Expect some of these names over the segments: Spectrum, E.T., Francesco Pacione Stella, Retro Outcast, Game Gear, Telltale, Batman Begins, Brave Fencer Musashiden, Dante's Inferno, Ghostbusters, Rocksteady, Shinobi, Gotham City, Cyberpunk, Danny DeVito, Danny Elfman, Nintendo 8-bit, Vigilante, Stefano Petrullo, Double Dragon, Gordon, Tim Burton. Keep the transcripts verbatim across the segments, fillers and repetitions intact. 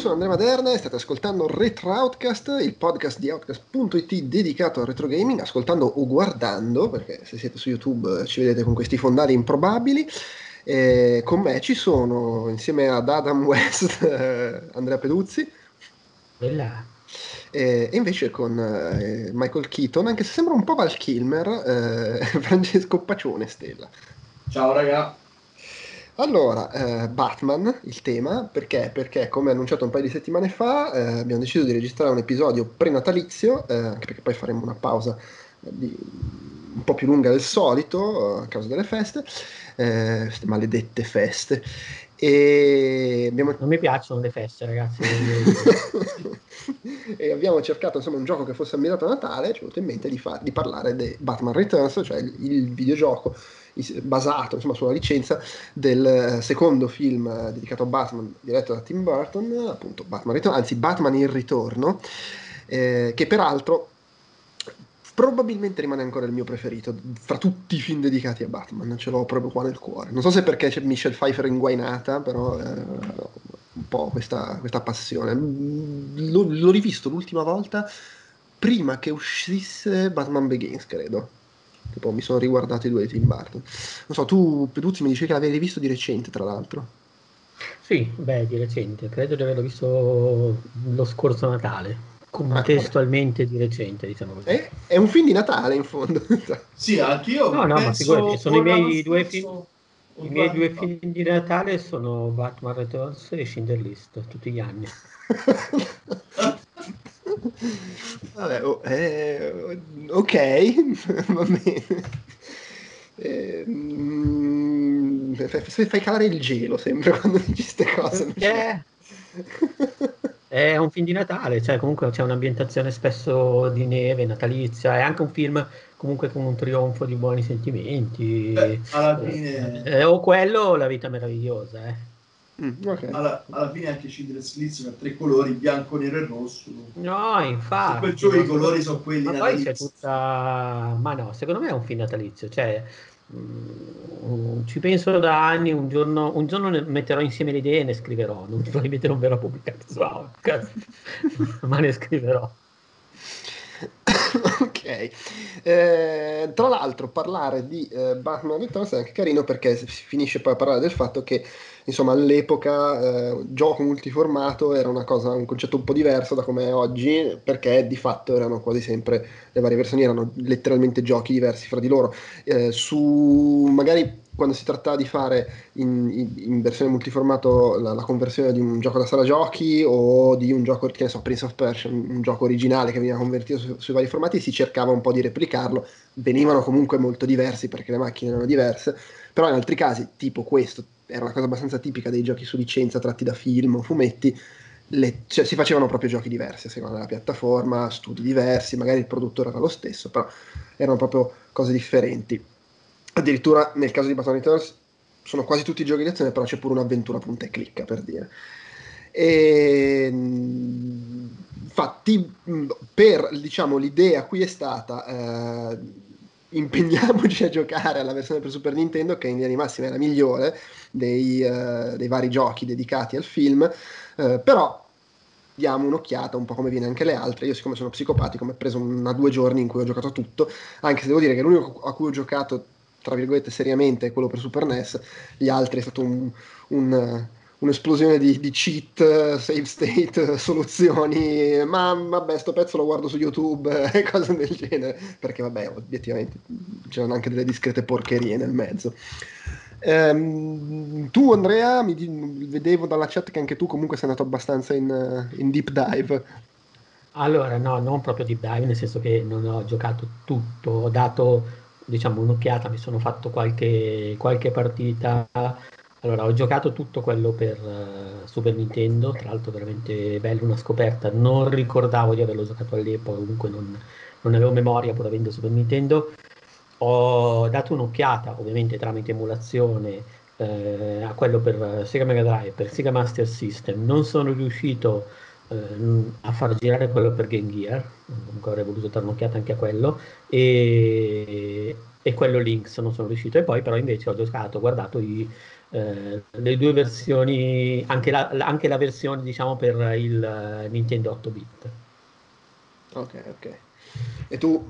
sono Andrea Maderna e state ascoltando Retro Outcast, il podcast di Outcast punto it dedicato al retro gaming, ascoltando o guardando, perché se siete su YouTube ci vedete con questi fondali improbabili. E con me ci sono, insieme ad Adam West, eh, Andrea Peduzzi. Bella. E, e invece con eh, Michael Keaton, anche se sembra un po' Val Kilmer, eh, Francesco Pacione Stella. Ciao raga. Allora, eh, Batman, il tema, perché? Perché come annunciato un paio di settimane fa eh, abbiamo deciso di registrare un episodio prenatalizio, eh, anche perché poi faremo una pausa di, un po' più lunga del solito eh, a causa delle feste, eh, queste maledette feste. E abbiamo... Non mi piacciono le feste, ragazzi. E abbiamo cercato insomma un gioco che fosse ammirato a Natale, ci è venuto in mente di, fa- di parlare di Batman Returns, cioè il, il videogioco basato insomma sulla licenza del secondo film dedicato a Batman diretto da Tim Burton, appunto Batman Return, anzi Batman il ritorno, eh, che peraltro probabilmente rimane ancora il mio preferito fra tutti i film dedicati a Batman, ce l'ho proprio qua nel cuore, non so se perché c'è Michelle Pfeiffer inguainata, però eh, un po' questa, questa passione l'ho, l'ho rivisto l'ultima volta prima che uscisse Batman Begins, credo. Tipo, mi sono riguardato i due di Tim Burton. Non so, tu Peduzzi mi dicevi che l'avevi visto di recente, tra l'altro. Sì, beh, di recente, credo di averlo visto lo scorso Natale, contestualmente ah, di recente, diciamo così. È, è un film di Natale, in fondo. Sì, anch'io. No, no, ma figurati, sono i miei due film. I miei due film di Natale sono Batman Returns e Schindler's List, tutti gli anni. Vabbè, oh, eh, ok, va bene. Eh, mm, fai, fai calare il gelo sempre quando dici queste cose. Eh, è un film di Natale, cioè comunque c'è un'ambientazione spesso di neve, natalizia, è anche un film comunque con un trionfo di buoni sentimenti. Beh, alla fine... eh, eh, o quello, La vita meravigliosa, eh. Mm, okay. alla, alla fine anche Schindler's List ha tre colori, bianco, nero e rosso. No, infatti. Perciò i colori sono quelli ma natalizi. Poi c'è tutta... Ma no, secondo me è un film natalizio. Cioè, mh, ci penso da anni, un giorno, un giorno ne metterò insieme le idee e ne scriverò. Non probabilmente non verrà pubblicato, wow, ma ne scriverò. Ok, eh, tra l'altro parlare di eh, Batman Returns è anche carino perché si finisce poi a parlare del fatto che insomma all'epoca eh, gioco multiformato era una cosa, un concetto un po' diverso da come è oggi, perché di fatto erano quasi sempre, le varie versioni erano letteralmente giochi diversi fra di loro, eh, su magari quando si trattava di fare in, in versione multiformato la, la conversione di un gioco da sala giochi o di un gioco, che ne so, Prince of Persia, un gioco originale che veniva convertito su, sui vari formati, si cercava un po' di replicarlo, venivano comunque molto diversi perché le macchine erano diverse, però in altri casi, tipo questo, era una cosa abbastanza tipica dei giochi su licenza tratti da film o fumetti, le, cioè, si facevano proprio giochi diversi a seconda della piattaforma, studi diversi, magari il produttore era lo stesso, però erano proprio cose differenti. Addirittura nel caso di Batman Returns sono quasi tutti i giochi di azione, però c'è pure un'avventura punta e clicca, per dire. E infatti per, diciamo, l'idea qui è stata eh, impegniamoci a giocare alla versione per Super Nintendo, che in linea di massima è la migliore dei, eh, dei vari giochi dedicati al film, eh, però diamo un'occhiata un po' come viene anche le altre. Io, siccome sono psicopatico, mi ho preso una due giorni in cui ho giocato a tutto, anche se devo dire che l'unico a cui ho giocato tra virgolette seriamente è quello per Super N E S, gli altri è stato un, un, un'esplosione di, di cheat, save state, soluzioni, ma vabbè sto pezzo lo guardo su YouTube e cose del genere, perché vabbè obiettivamente c'erano anche delle discrete porcherie nel mezzo. Um, tu Andrea, mi di- vedevo dalla chat che anche tu comunque sei andato abbastanza in, in deep dive. Allora no, non proprio deep dive, nel senso che non ho giocato tutto, ho dato diciamo un'occhiata, mi sono fatto qualche, qualche partita. Allora ho giocato tutto quello per uh, Super Nintendo, tra l'altro veramente bello, una scoperta, non ricordavo di averlo giocato all'epoca, comunque non, non avevo memoria pur avendo Super Nintendo. Ho dato un'occhiata, ovviamente tramite emulazione, eh, a quello per Sega Mega Drive, per Sega Master System. Non sono riuscito ehm, a far girare quello per Game Gear, comunque avrei voluto dare un'occhiata anche a quello, e, e quello Lynx non sono riuscito, e poi però invece ho giocato, ho guardato i, eh, le due versioni, anche la, anche la versione diciamo per il Nintendo otto bit. Ok, ok. E tu?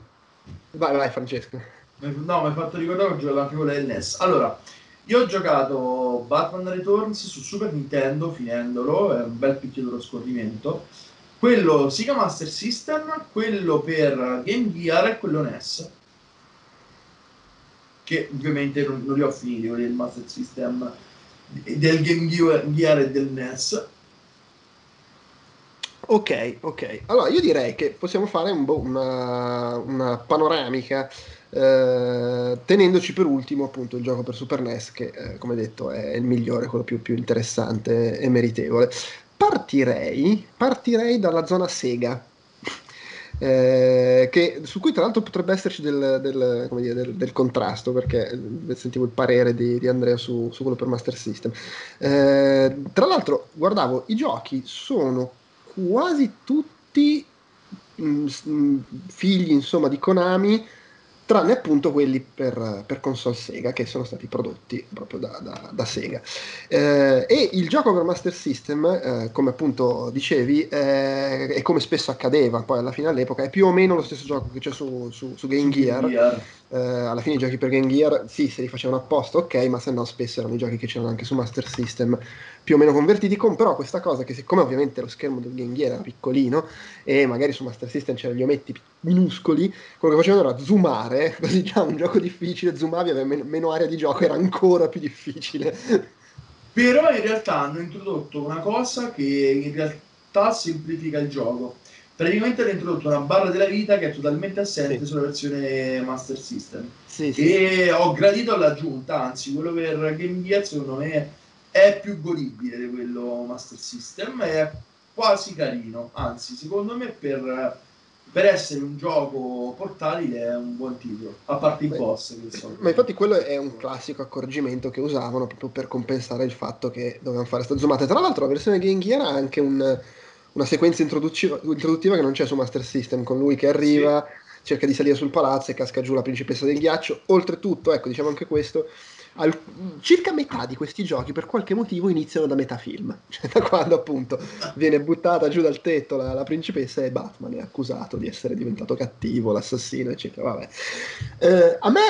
Vai, vai Francesco. No, mi hai fatto ricordare che ho giocato anche quella del N E S. Allora, io ho giocato Batman Returns su Super Nintendo, finendolo, è un bel picchietto lo scorrimento. Quello Sega Master System, quello per Game Gear e quello N E S. Che ovviamente non, non li ho finiti, quelli del Master System, del Game Gear e del N E S. Ok, ok. Allora, io direi che possiamo fare un bo- una, una panoramica, Uh, tenendoci per ultimo appunto il gioco per Super N E S che eh, come detto è il migliore, quello più, più interessante e meritevole. Partirei, partirei dalla zona Sega, eh, che, su cui tra l'altro potrebbe esserci del, del, come dire, del, del contrasto, perché sentivo il parere di, di Andrea su, su quello per Master System. Eh, tra l'altro guardavo, i giochi sono quasi tutti mh, mh, figli insomma di Konami, tranne appunto quelli per, per console Sega, che sono stati prodotti proprio da, da, da Sega. Eh, e il gioco per Master System, eh, come appunto dicevi, eh, e come spesso accadeva poi alla fine all'epoca, è più o meno lo stesso gioco che c'è su, su, su Game Gear. Gear. Eh, alla fine i giochi per Game Gear, sì, se li facevano apposta, ok, ma se no spesso erano i giochi che c'erano anche su Master System, più o meno convertiti con però questa cosa che, siccome ovviamente lo schermo del Game Gear era piccolino e magari su Master System c'erano gli ometti minuscoli, quello che facevano era zoomare, così già un gioco difficile, zoomavi, aveva meno, meno area di gioco, era ancora più difficile. Però in realtà hanno introdotto una cosa che in realtà semplifica il gioco, praticamente hanno introdotto una barra della vita che è totalmente assente, sì, sulla versione Master System, sì, sì, e ho gradito l'aggiunta, anzi quello per Game Gear secondo me è più godibile di quello Master System, è quasi carino, anzi secondo me per, per essere un gioco portatile è un buon titolo, a parte i boss. Ma infatti quello è un classico accorgimento che usavano proprio per compensare il fatto che dovevano fare sta zoomata. Tra l'altro la versione Game Gear ha anche un, una sequenza introduttiva, introduttiva che non c'è su Master System, con lui che arriva, sì, cerca di salire sul palazzo e casca giù la principessa del ghiaccio. Oltretutto, ecco, diciamo anche questo, Al, circa metà di questi giochi per qualche motivo iniziano da metà film, cioè da quando appunto viene buttata giù dal tetto la, la principessa e Batman è accusato di essere diventato cattivo, l'assassino eccetera. Vabbè, eh, a me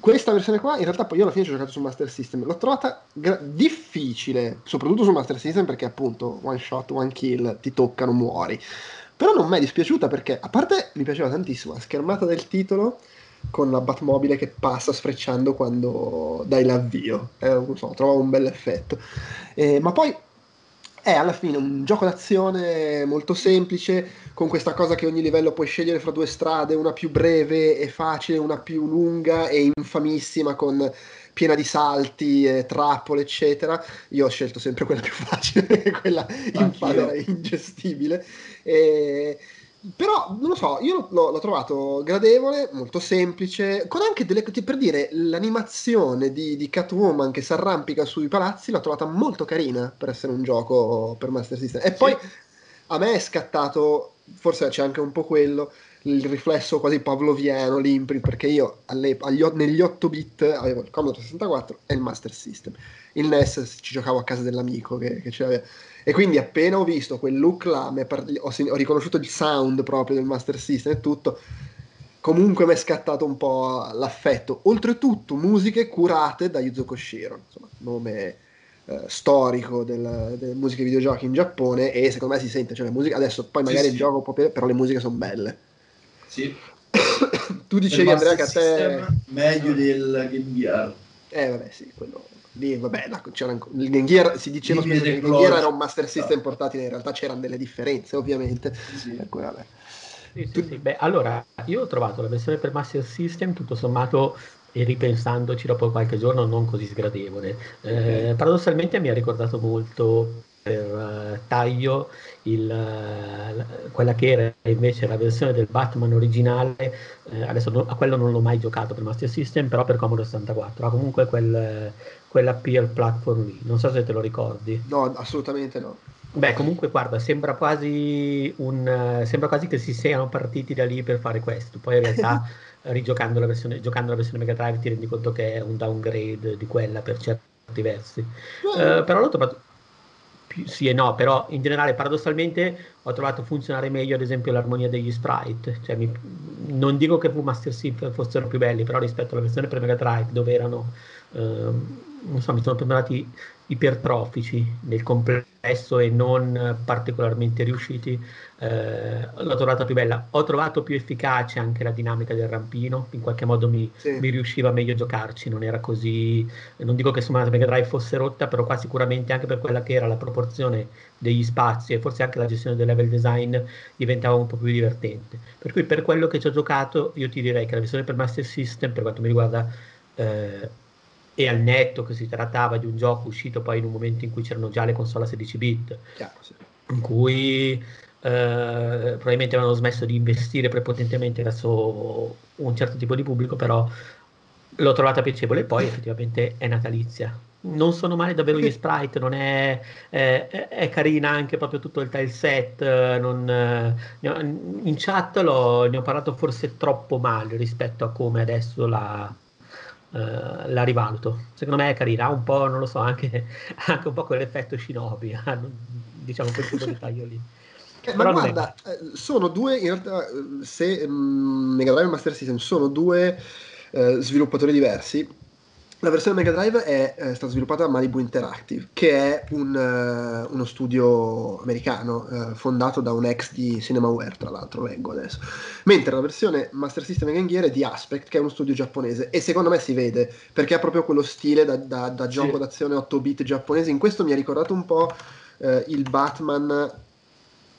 questa versione qua in realtà, poi io alla fine ci ho giocato su Master System, l'ho trovata gra- difficile, soprattutto su Master System, perché appunto one shot, one kill, ti toccano, muori. Però non mi è dispiaciuta, perché a parte mi piaceva tantissimo la schermata del titolo con la Batmobile che passa sfrecciando quando dai l'avvio, eh, non so, trovo un bel effetto, eh, ma poi è alla fine un gioco d'azione molto semplice, con questa cosa che ogni livello puoi scegliere fra due strade, una più breve e facile, una più lunga e infamissima, con piena di salti, eh, trappole eccetera. Io ho scelto sempre quella più facile perché quella infame era ingestibile, e però non lo so, io l'ho, l'ho trovato gradevole, molto semplice, con anche delle, per dire, l'animazione di, di Catwoman che si arrampica sui palazzi l'ho trovata molto carina per essere un gioco per Master System. E poi sì, a me è scattato, forse c'è anche un po' quello, il riflesso quasi pavloviano, l'imprint, perché io alle, agli, negli otto bit avevo il Commodore sessantaquattro e il Master System, il N E S ci giocavo a casa dell'amico che, che ce l'aveva, e quindi appena ho visto quel look là, ho, ho riconosciuto il sound proprio del Master System e tutto, comunque mi è scattato un po' l'affetto. Oltretutto musiche curate da Yuzo Koshiro, insomma, nome eh, storico della, delle musiche videogiochi in Giappone, e secondo me si sente, cioè, la musica, adesso poi magari sì, il sì. gioco può piacere, però le musiche sono belle. Sì. Tu dicevi Andrea che a te meglio del Game Gear. Eh vabbè sì, quello lì, vabbè, no, c'era anche il Game Gear, si diceva spesso che il Game Gear era un Master System no. portatile, in realtà c'erano delle differenze ovviamente, sì. per cui vabbè. Sì, sì, tu... sì. Beh, allora io ho trovato la versione per Master System tutto sommato, e ripensandoci dopo qualche giorno, non così sgradevole. Okay. Eh, paradossalmente mi ha ricordato molto per uh, taglio il, uh, quella che era invece la versione del Batman originale. Eh, adesso no, a quello non l'ho mai giocato per Master System, però per Commodore sessantaquattro ha comunque quel, quella peer platform lì, non so se te lo ricordi. No, assolutamente no. Beh, comunque guarda, sembra quasi un sembra quasi che si siano partiti da lì per fare questo, poi in realtà rigiocando la versione giocando la versione Mega Drive ti rendi conto che è un downgrade di quella per certi versi. Uh, però l'ho trovato più, sì e no, però in generale paradossalmente ho trovato funzionare meglio ad esempio l'armonia degli sprite, cioè mi, non dico che Master System fossero più belli, però rispetto alla versione per Mega Drive dove erano uh, non so, mi sono tornati ipertrofici nel complesso e non particolarmente riusciti, eh, l'ho trovata più bella. Ho trovato più efficace anche la dinamica del rampino, in qualche modo mi, sì. mi riusciva meglio giocarci, non era così, non dico che insomma la Mega Drive fosse rotta, però qua sicuramente anche per quella che era la proporzione degli spazi e forse anche la gestione del level design diventava un po' più divertente, per cui per quello che ci ho giocato io ti direi che la versione per Master System per quanto mi riguarda eh, e al netto che si trattava di un gioco uscito poi in un momento in cui c'erano già le console a sedici bit, chiaro, sì. in cui eh, probabilmente avevano smesso di investire prepotentemente verso un certo tipo di pubblico, però l'ho trovata piacevole. E poi effettivamente è natalizia, non sono male davvero gli sprite, non è, è, è carina anche proprio tutto il tileset. Non, in chat l'ho, ne ho parlato forse troppo male rispetto a come adesso la Uh, la rivaluto, secondo me è carina, un po', non lo so, anche, anche un po' quell'effetto shinobi, diciamo quel tipo di taglio lì. Eh, ma guarda, è... sono due, in realtà, se um, Mega Drive e Master System sono due uh, sviluppatori diversi. La versione Mega Drive è, è stata sviluppata da Malibu Interactive, che è un, uh, uno studio americano uh, fondato da un ex di Cinemaware, tra l'altro, leggo adesso. Mentre la versione Master System e Game Gear è di Aspect, che è uno studio giapponese, e secondo me si vede, perché ha proprio quello stile da, da, da gioco sì. d'azione otto bit giapponese. In questo mi ha ricordato un po' uh, il Batman,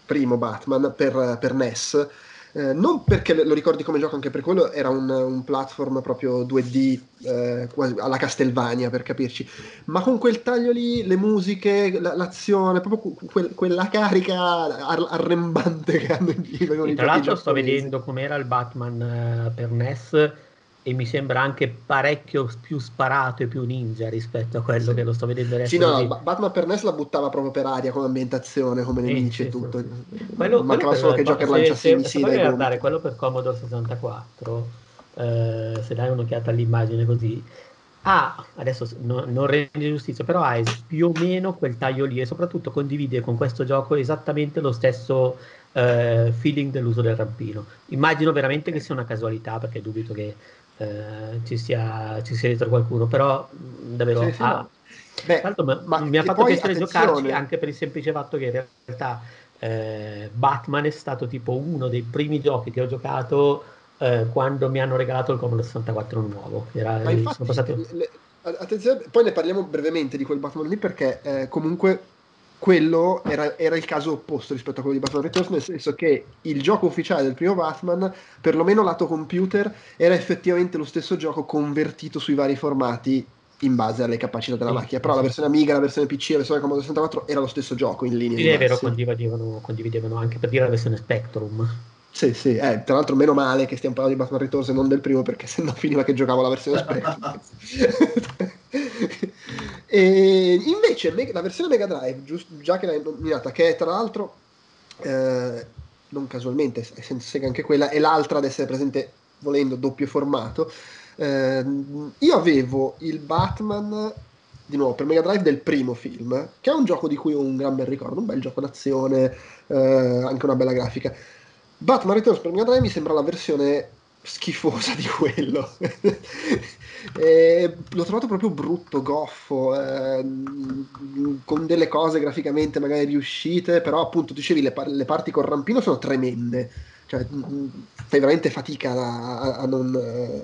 primo Batman, per, per N E S. Eh, non perché lo ricordi come gioco, anche per quello era un, un platform proprio due D eh, quasi alla Castelvania, per capirci, ma con quel taglio lì, le musiche, la, l'azione, proprio quel, quella carica ar- arrembante che hanno in giro. Tra l'altro sto vedendo com'era il Batman eh, per N E S e mi sembra anche parecchio più sparato e più ninja rispetto a quello sì. che lo sto vedendo adesso. Sì, no, B- Batman per N E S la buttava proprio per aria come ambientazione, come nemici e sì, sì, tutto. Sì. Quello, mancava quello solo che giochi lanciassi in sì. Dai, guardare quello per Commodore sessantaquattro, eh, se dai un'occhiata all'immagine così, ha, ah, adesso no, non rende giustizia, però ha più o meno quel taglio lì e soprattutto condivide con questo gioco esattamente lo stesso eh, feeling dell'uso del rampino. Immagino veramente che sia una casualità, perché dubito che Uh, ci sia ci sia dietro qualcuno, però davvero sì, sì, ah, no. Beh, tanto ma, ma mi ha fatto poi, piacere attenzione. Giocarci anche per il semplice fatto che in realtà eh, Batman è stato tipo uno dei primi giochi che ho giocato eh, quando mi hanno regalato il Commodore sessantaquattro nuovo. Era, ma infatti, sono passato... le, attenzione, poi ne parliamo brevemente di quel Batman lì, perché eh, comunque quello era, era il caso opposto rispetto a quello di Batman Returns, nel senso che il gioco ufficiale del primo Batman, perlomeno lato computer, era effettivamente lo stesso gioco convertito sui vari formati in base alle capacità della sì, macchina, però sì. la versione Amiga, la versione P C, la versione Commodore sessantaquattro era lo stesso gioco in linea. Sì, è vero, condividevano, condividevano anche per dire la versione Spectrum. Sì, sì, eh, tra l'altro meno male che stiamo parlando di Batman Returns e non del primo, perché sennò finiva che giocavo la versione Spectrum. E invece me- la versione Mega Drive, giusto, già che l'hai nominata, che è tra l'altro eh, non casualmente, essendo Sega anche quella, è l'altra ad essere presente, volendo, doppio formato. Eh, io avevo il Batman, di nuovo, per Mega Drive del primo film, che è un gioco di cui ho un gran bel ricordo, un bel gioco d'azione, eh, anche una bella grafica. Batman Returns per Mega Drive mi sembra la versione schifosa di quello. E l'ho trovato proprio brutto, goffo, eh, con delle cose graficamente magari riuscite, però appunto dicevi le, par- le parti col rampino sono tremende, cioè fai veramente fatica a, a, non,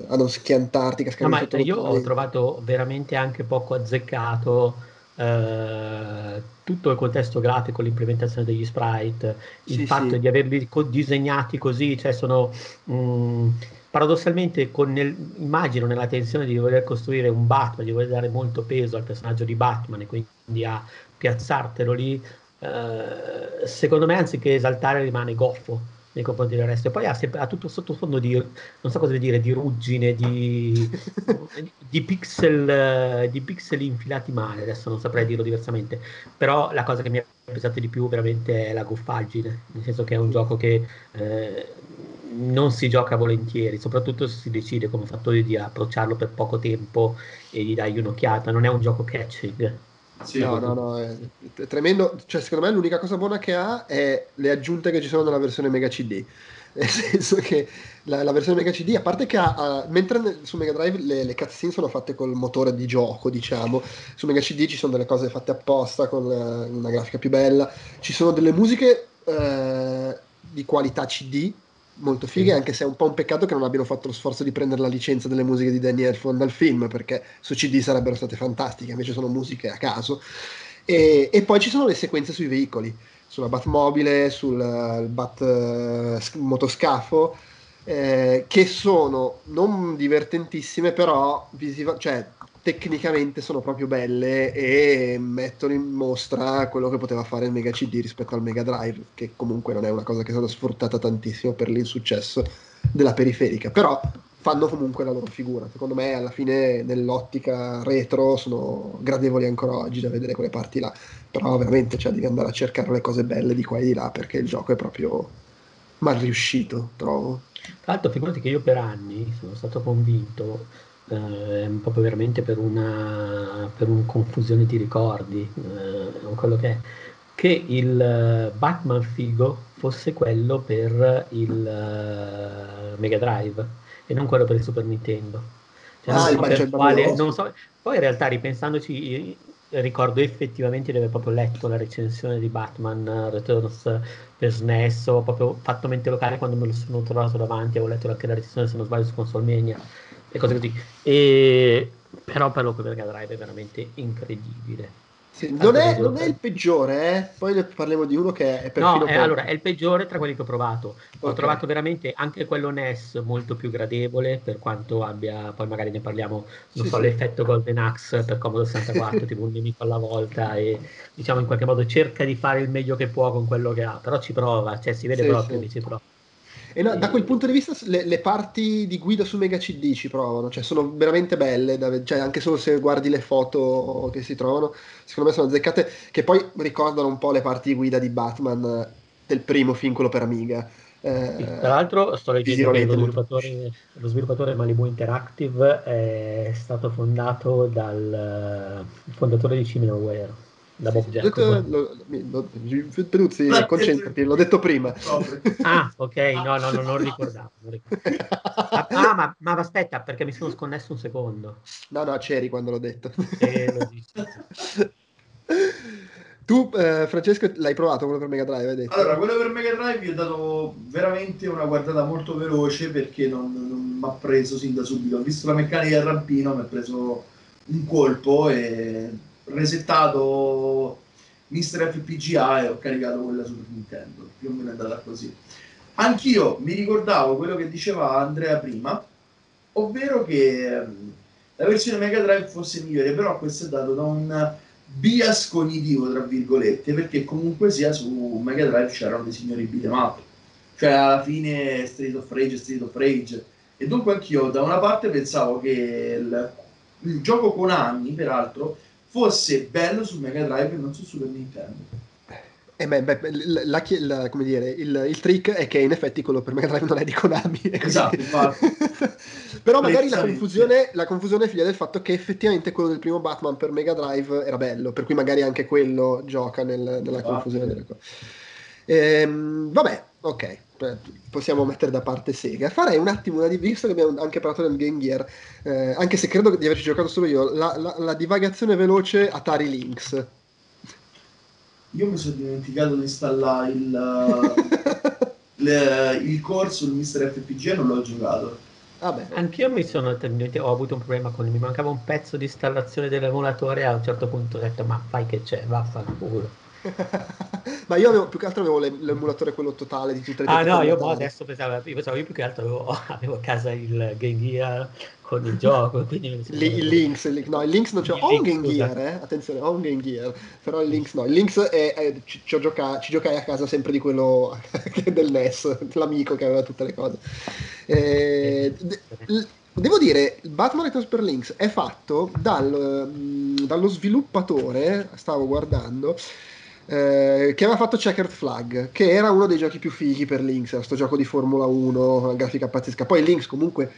a non schiantarti, cascare. No, ma io ho trovato veramente anche poco azzeccato Uh, tutto il contesto grafico, l'implementazione degli sprite, il sì, fatto sì. di averli co- disegnati così, cioè sono mh, paradossalmente con nel, immagino nella tensione di voler costruire un Batman, di voler dare molto peso al personaggio di Batman e quindi a piazzartelo lì, eh, secondo me anziché esaltare rimane goffo nei confronti del resto, e poi ha, sempre, ha tutto sottofondo di, non so cosa dire, di ruggine, di, di pixel di pixel infilati male, adesso non saprei dirlo diversamente, però la cosa che mi ha pesato di più veramente è la goffaggine, nel senso che è un gioco che eh, non si gioca volentieri, soprattutto se si decide, come ho fatto io, di approcciarlo per poco tempo e di dargli un'occhiata, non è un gioco catching. Sì, no, no, no, è tremendo. Cioè, secondo me l'unica cosa buona che ha è le aggiunte che ci sono nella versione Mega C D, nel senso che la, la versione Mega C D, a parte che ha, ha mentre su Mega Drive le, le cutscene sono fatte col motore di gioco, diciamo, su Mega C D ci sono delle cose fatte apposta con una, una grafica più bella, ci sono delle musiche eh, di qualità C D molto fighe, anche se è un po' un peccato che non abbiano fatto lo sforzo di prendere la licenza delle musiche di Danny Elfman dal film, perché su C D sarebbero state fantastiche, invece sono musiche a caso. E, e poi ci sono le sequenze sui veicoli, sulla Batmobile, sul Bat uh, motoscafo, eh, che sono non divertentissime, però visiva- cioè, tecnicamente sono proprio belle e mettono in mostra quello che poteva fare il Mega C D rispetto al Mega Drive, che comunque non è una cosa che è stata sfruttata tantissimo per l'insuccesso della periferica, però fanno comunque la loro figura. Secondo me alla fine nell'ottica retro sono gradevoli ancora oggi da vedere quelle parti là, però veramente, cioè, devi andare a cercare le cose belle di qua e di là, perché il gioco è proprio mal riuscito, trovo. Tra l'altro figurati che io per anni sono stato convinto, Eh, proprio veramente per una per una confusione di ricordi eh, quello che è, che il Batman figo fosse quello per il uh, Mega Drive e non quello per il Super Nintendo, cioè, ah, non so per quale, non so, poi in realtà ripensandoci ricordo effettivamente di aver proprio letto la recensione di Batman Returns per S N E S, ho proprio fatto mente locale quando me lo sono trovato davanti, avevo letto anche la recensione, se non sbaglio, su Console Mania e cose così, e però per lo che Mega Drive è veramente incredibile. Sì, non, è, non è il peggiore, eh? Poi parliamo di uno che è perfino no, è, allora è il peggiore tra quelli che ho provato. Okay. Ho trovato veramente anche quello N E S molto più gradevole, per quanto abbia, poi magari ne parliamo, non sì, so, sì. l'effetto Golden Axe per Commodore sessantaquattro, tipo un nemico alla volta, e diciamo in qualche modo cerca di fare il meglio che può con quello che ha, però ci prova, cioè si vede sì, proprio sì. che ci prova. E no, da quel punto di vista le, le parti di guida su Mega C D ci provano, cioè sono veramente belle, da, cioè anche solo se guardi le foto che si trovano, secondo me sono azzeccate, che poi ricordano un po' le parti di guida di Batman del primo film, quello per Amiga. Eh, sì, tra l'altro sto leggendo che lo sviluppatore, lo sviluppatore Malibu Interactive è stato fondato dal fondatore di Cinemaware. Da Bob Jack, Peduzzi, concentrati, l'ho detto prima. Ah, ok, no, no, no, non ricordavo. Non ricordavo. Ah, ma, ma aspetta, perché mi sono sconnesso un secondo. No, no, c'eri quando l'ho detto. Eh, lo dici. Tu, eh, Francesco, l'hai provato quello per Mega Drive? Hai detto? Allora, quello per Mega Drive gli ho dato veramente una guardata molto veloce, perché non, non mi ha preso sin da subito. Ho visto la meccanica del rampino, mi ha preso un colpo e... resettato Mister F P G A e ho caricato quella Super Nintendo, più o meno è andata così. Anch'io mi ricordavo quello che diceva Andrea prima, ovvero che la versione Mega Drive fosse migliore, però questo è dato da un bias cognitivo, tra virgolette, perché comunque sia su Mega Drive c'erano dei signori beat'em up, cioè alla fine Street of Rage, Street of Rage, e dunque anch'io da una parte pensavo che il, il gioco Konami, peraltro, fosse bello su Mega Drive e non su Super Nintendo. Eh beh, beh la, la, come dire, il, il trick è che in effetti quello per Mega Drive non è di Konami. Esatto, infatti. Però magari la confusione, la confusione è figlia del fatto che effettivamente quello del primo Batman per Mega Drive era bello, per cui magari anche quello gioca nel, nella ah, confusione delle cose. Ehm, vabbè, ok. Possiamo mettere da parte Sega. Farei un attimo una divisione, visto che abbiamo anche parlato del Game Gear, eh, anche se credo di averci giocato solo io, la, la, la divagazione veloce Atari Lynx. Io mi sono dimenticato di installare il, le, il corso, il Mister F P G A, non l'ho giocato. Ah beh. Anch'io mi sono ho avuto un problema con mi mancava un pezzo di installazione dell'emulatore, a un certo punto ho detto ma fai che c'è, vaffanculo. Ma io avevo, più che altro avevo l'emulatore quello totale di tutte le ah no, io adesso pensavo, io pensavo io più che altro avevo, avevo a casa il Game Gear con il gioco, quindi il, il Lynx, il, no, il Lynx non c'ho, cioè, ho un Game Gear, eh? Attenzione, ho un Game Gear, però il Lynx no, il Lynx è, è, ci, ci, gioca, ci giocai a casa sempre di quello del N E S, l'amico che aveva tutte le cose. Eh, de, l, devo dire, Batman Returns per Lynx è fatto dal, dallo sviluppatore, stavo guardando, eh, che aveva fatto Checkered Flag, che era uno dei giochi più fighi per Lynx, era sto gioco di Formula uno, grafica pazzesca. Poi Lynx comunque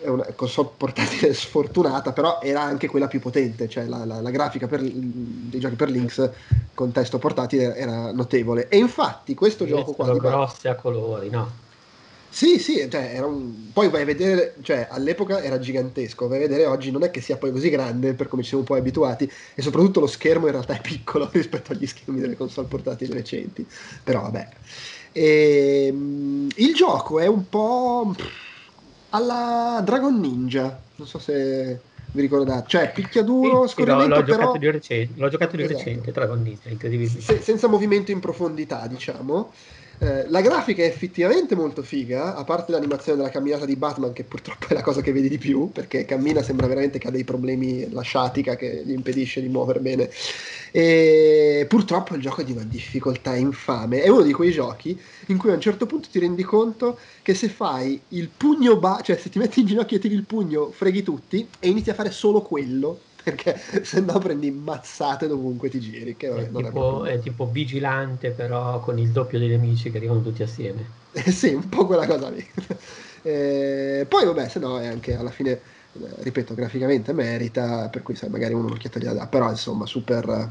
è una console portatile sfortunata, però era anche quella più potente, cioè la, la, la grafica per, dei giochi per Lynx con testo portatile era notevole. E infatti questo gioco qua di grossi a colori, no? Sì, sì, cioè, era un... poi vai a vedere, cioè all'epoca era gigantesco, vai a vedere oggi non è che sia poi così grande, per come ci siamo un po' abituati, e soprattutto lo schermo in realtà è piccolo rispetto agli schermi delle console portatili recenti, però vabbè. E... il gioco è un po' alla Dragon Ninja, non so se vi ricordate, cioè picchiaduro, sì, scorrimento, no, l'ho però... Giocato di recente, l'ho giocato di esatto. recente, Dragon Ninja, incredibile. Se, senza movimento in profondità, diciamo. Eh, la grafica è effettivamente molto figa, a parte l'animazione della camminata di Batman, che purtroppo è la cosa che vedi di più, perché cammina, sembra veramente che ha dei problemi, la sciatica che gli impedisce di muovere bene. E purtroppo il gioco è di una difficoltà infame, è uno di quei giochi in cui a un certo punto ti rendi conto che se fai il pugno ba- cioè se ti metti in ginocchio e tiri il pugno freghi tutti, e inizi a fare solo quello, perché se no prendi mazzate dovunque ti giri, che vabbè, è, non tipo, è, è tipo Vigilante però con il doppio dei nemici che arrivano tutti assieme. Eh sì, un po' quella cosa lì. Eh, poi vabbè, se no è anche alla fine, ripeto, graficamente merita, per cui sai, magari uno un'occhiata gliela dà, però insomma super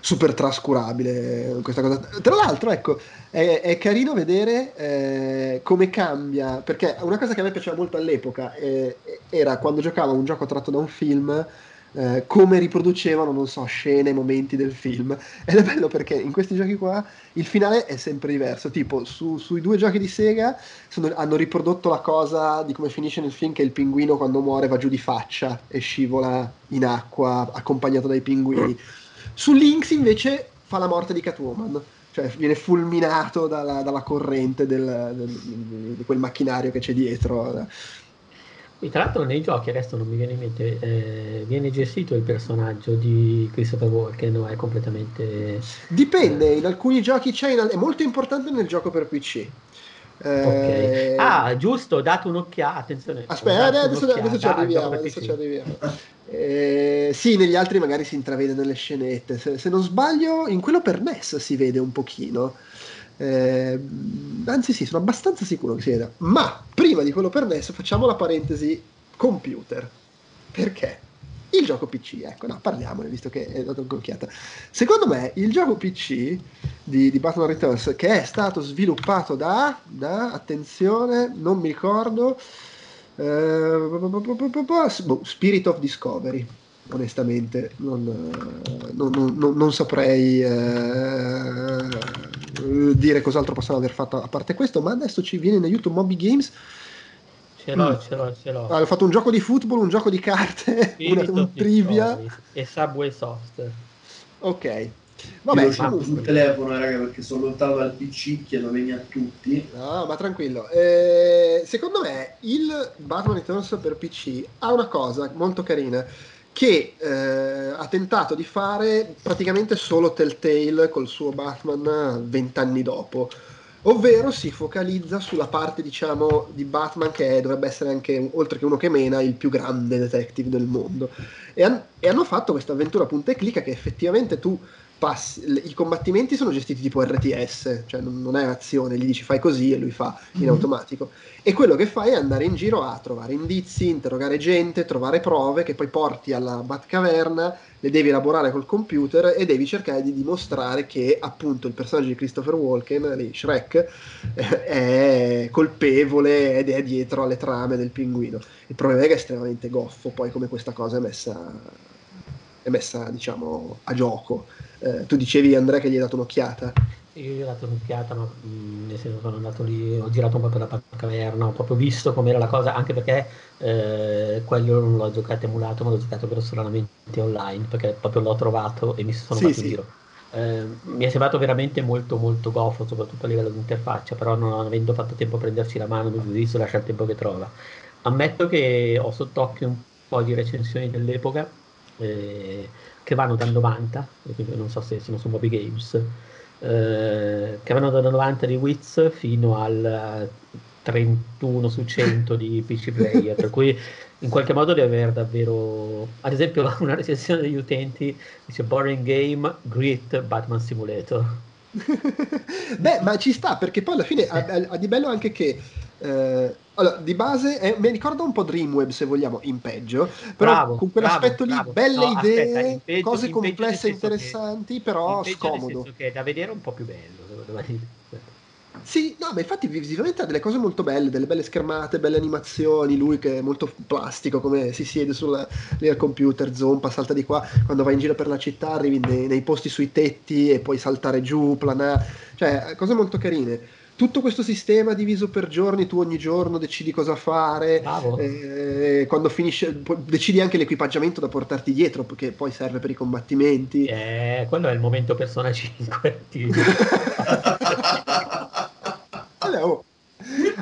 super trascurabile questa cosa. Tra l'altro, ecco, è, è carino vedere eh, come cambia, perché una cosa che a me piaceva molto all'epoca eh, era quando giocavo a un gioco tratto da un film, eh, come riproducevano, non so, scene, momenti del film, ed è bello perché in questi giochi qua il finale è sempre diverso, tipo su, sui due giochi di Sega sono, hanno riprodotto la cosa di come finisce nel film, che il pinguino quando muore va giù di faccia e scivola in acqua accompagnato dai pinguini. Su Lynx invece fa la morte di Catwoman, cioè viene fulminato dalla, dalla corrente del, del, di quel macchinario che c'è dietro. E tra l'altro nei giochi, adesso non mi viene in mente, eh, viene gestito il personaggio di Christopher Walken, no? È completamente... Dipende, eh. in alcuni giochi c'è, in, è molto importante nel gioco per P C. Okay. Eh... ah giusto, date un'occhiata, attenzione, aspetta, adesso, un'occhiata, adesso ci arriviamo, adesso ci arriviamo. Eh, sì, negli altri magari si intravede nelle scenette, se, se non sbaglio in quello per N E S si vede un pochino, eh, anzi sì, sono abbastanza sicuro che si veda. Ma prima di quello per N E S facciamo la parentesi computer, perché il gioco P C, ecco, no, parliamone visto che è dato un'occhiata. Secondo me il gioco P C di, di Batman Returns, che è stato sviluppato da, da attenzione, non mi ricordo, eh, Spirit of Discovery, onestamente non, non, non, non saprei eh, dire cos'altro possano aver fatto a parte questo, ma adesso ci viene in aiuto Moby Games. Ce l'ho, ce l'ho, ce l'ho. Hanno fatto un gioco di football, un gioco di carte, una, un trivia e Subway Soft. Ok. Vabbè, io sono sul telefono, raga, perché sono lontano dal P C, chiedo bene a tutti. No, ma tranquillo. Eh, secondo me il Batman Returns per P C ha una cosa molto carina, che eh, ha tentato di fare praticamente solo Telltale col suo Batman vent'anni dopo. Ovvero si focalizza sulla parte, diciamo, di Batman che è, dovrebbe essere anche, oltre che uno che mena, il più grande detective del mondo. E, han- e hanno fatto questa avventura punta e clicca che effettivamente tu passi, l- i combattimenti sono gestiti tipo R T S, cioè non, non è azione, gli dici fai così e lui fa in mm-hmm. automatico. E quello che fai è andare in giro a trovare indizi, interrogare gente, trovare prove che poi porti alla Batcaverna, le devi elaborare col computer e devi cercare di dimostrare che appunto il personaggio di Christopher Walken, di Shrek, è colpevole ed è dietro alle trame del pinguino. Il problema è che è estremamente goffo poi come questa cosa è messa, è messa diciamo a gioco. Eh, tu dicevi, Andrea, che gli hai dato un'occhiata. Io gli ho dato un'occhiata, ma mh, nel senso sono andato lì, ho girato un po' per la caverna, ho proprio visto com'era la cosa, anche perché eh, quello non l'ho giocato emulato, ma l'ho giocato però solamente online, perché proprio l'ho trovato e mi sono sì, fatto sì. il giro. eh, mi è sembrato veramente molto molto goffo, soprattutto a livello di interfaccia, però non avendo fatto tempo a prendersi la mano, mi giudizio lascia il tempo che trova. Ammetto che ho sott'occhio un po' di recensioni dell'epoca, eh, che vanno dal novanta, non so se sono su Moby Games, eh, che vanno dal novanta di Wiz fino al trentuno su cento di P C Player, per cui in qualche modo deve aver davvero... Ad esempio una recensione degli utenti dice boring game, great Batman Simulator. Beh, ma ci sta, perché poi alla fine ha di bello anche che eh, allora, di base eh, mi ricorda un po' Dreamweb, se vogliamo, in peggio, però bravo, con quell'aspetto bravo, lì, bravo. belle no, idee, aspetta, in peggio, cose in complesse e interessanti, che, però in scomodo. Che è da vedere un po' più bello, devo dire. Sì, no, ma infatti visivamente ha delle cose molto belle, delle belle schermate, belle animazioni, lui che è molto plastico, come si siede sulla, lì al computer, zompa, salta di qua, quando vai in giro per la città arrivi nei, nei posti sui tetti e puoi saltare giù, planare, cioè cose molto carine. Tutto questo sistema diviso per giorni, tu ogni giorno decidi cosa fare, eh, quando finisce decidi anche l'equipaggiamento da portarti dietro, che poi serve per i combattimenti. Eh, quello è il momento Persona cinque. Ti... allora, oh.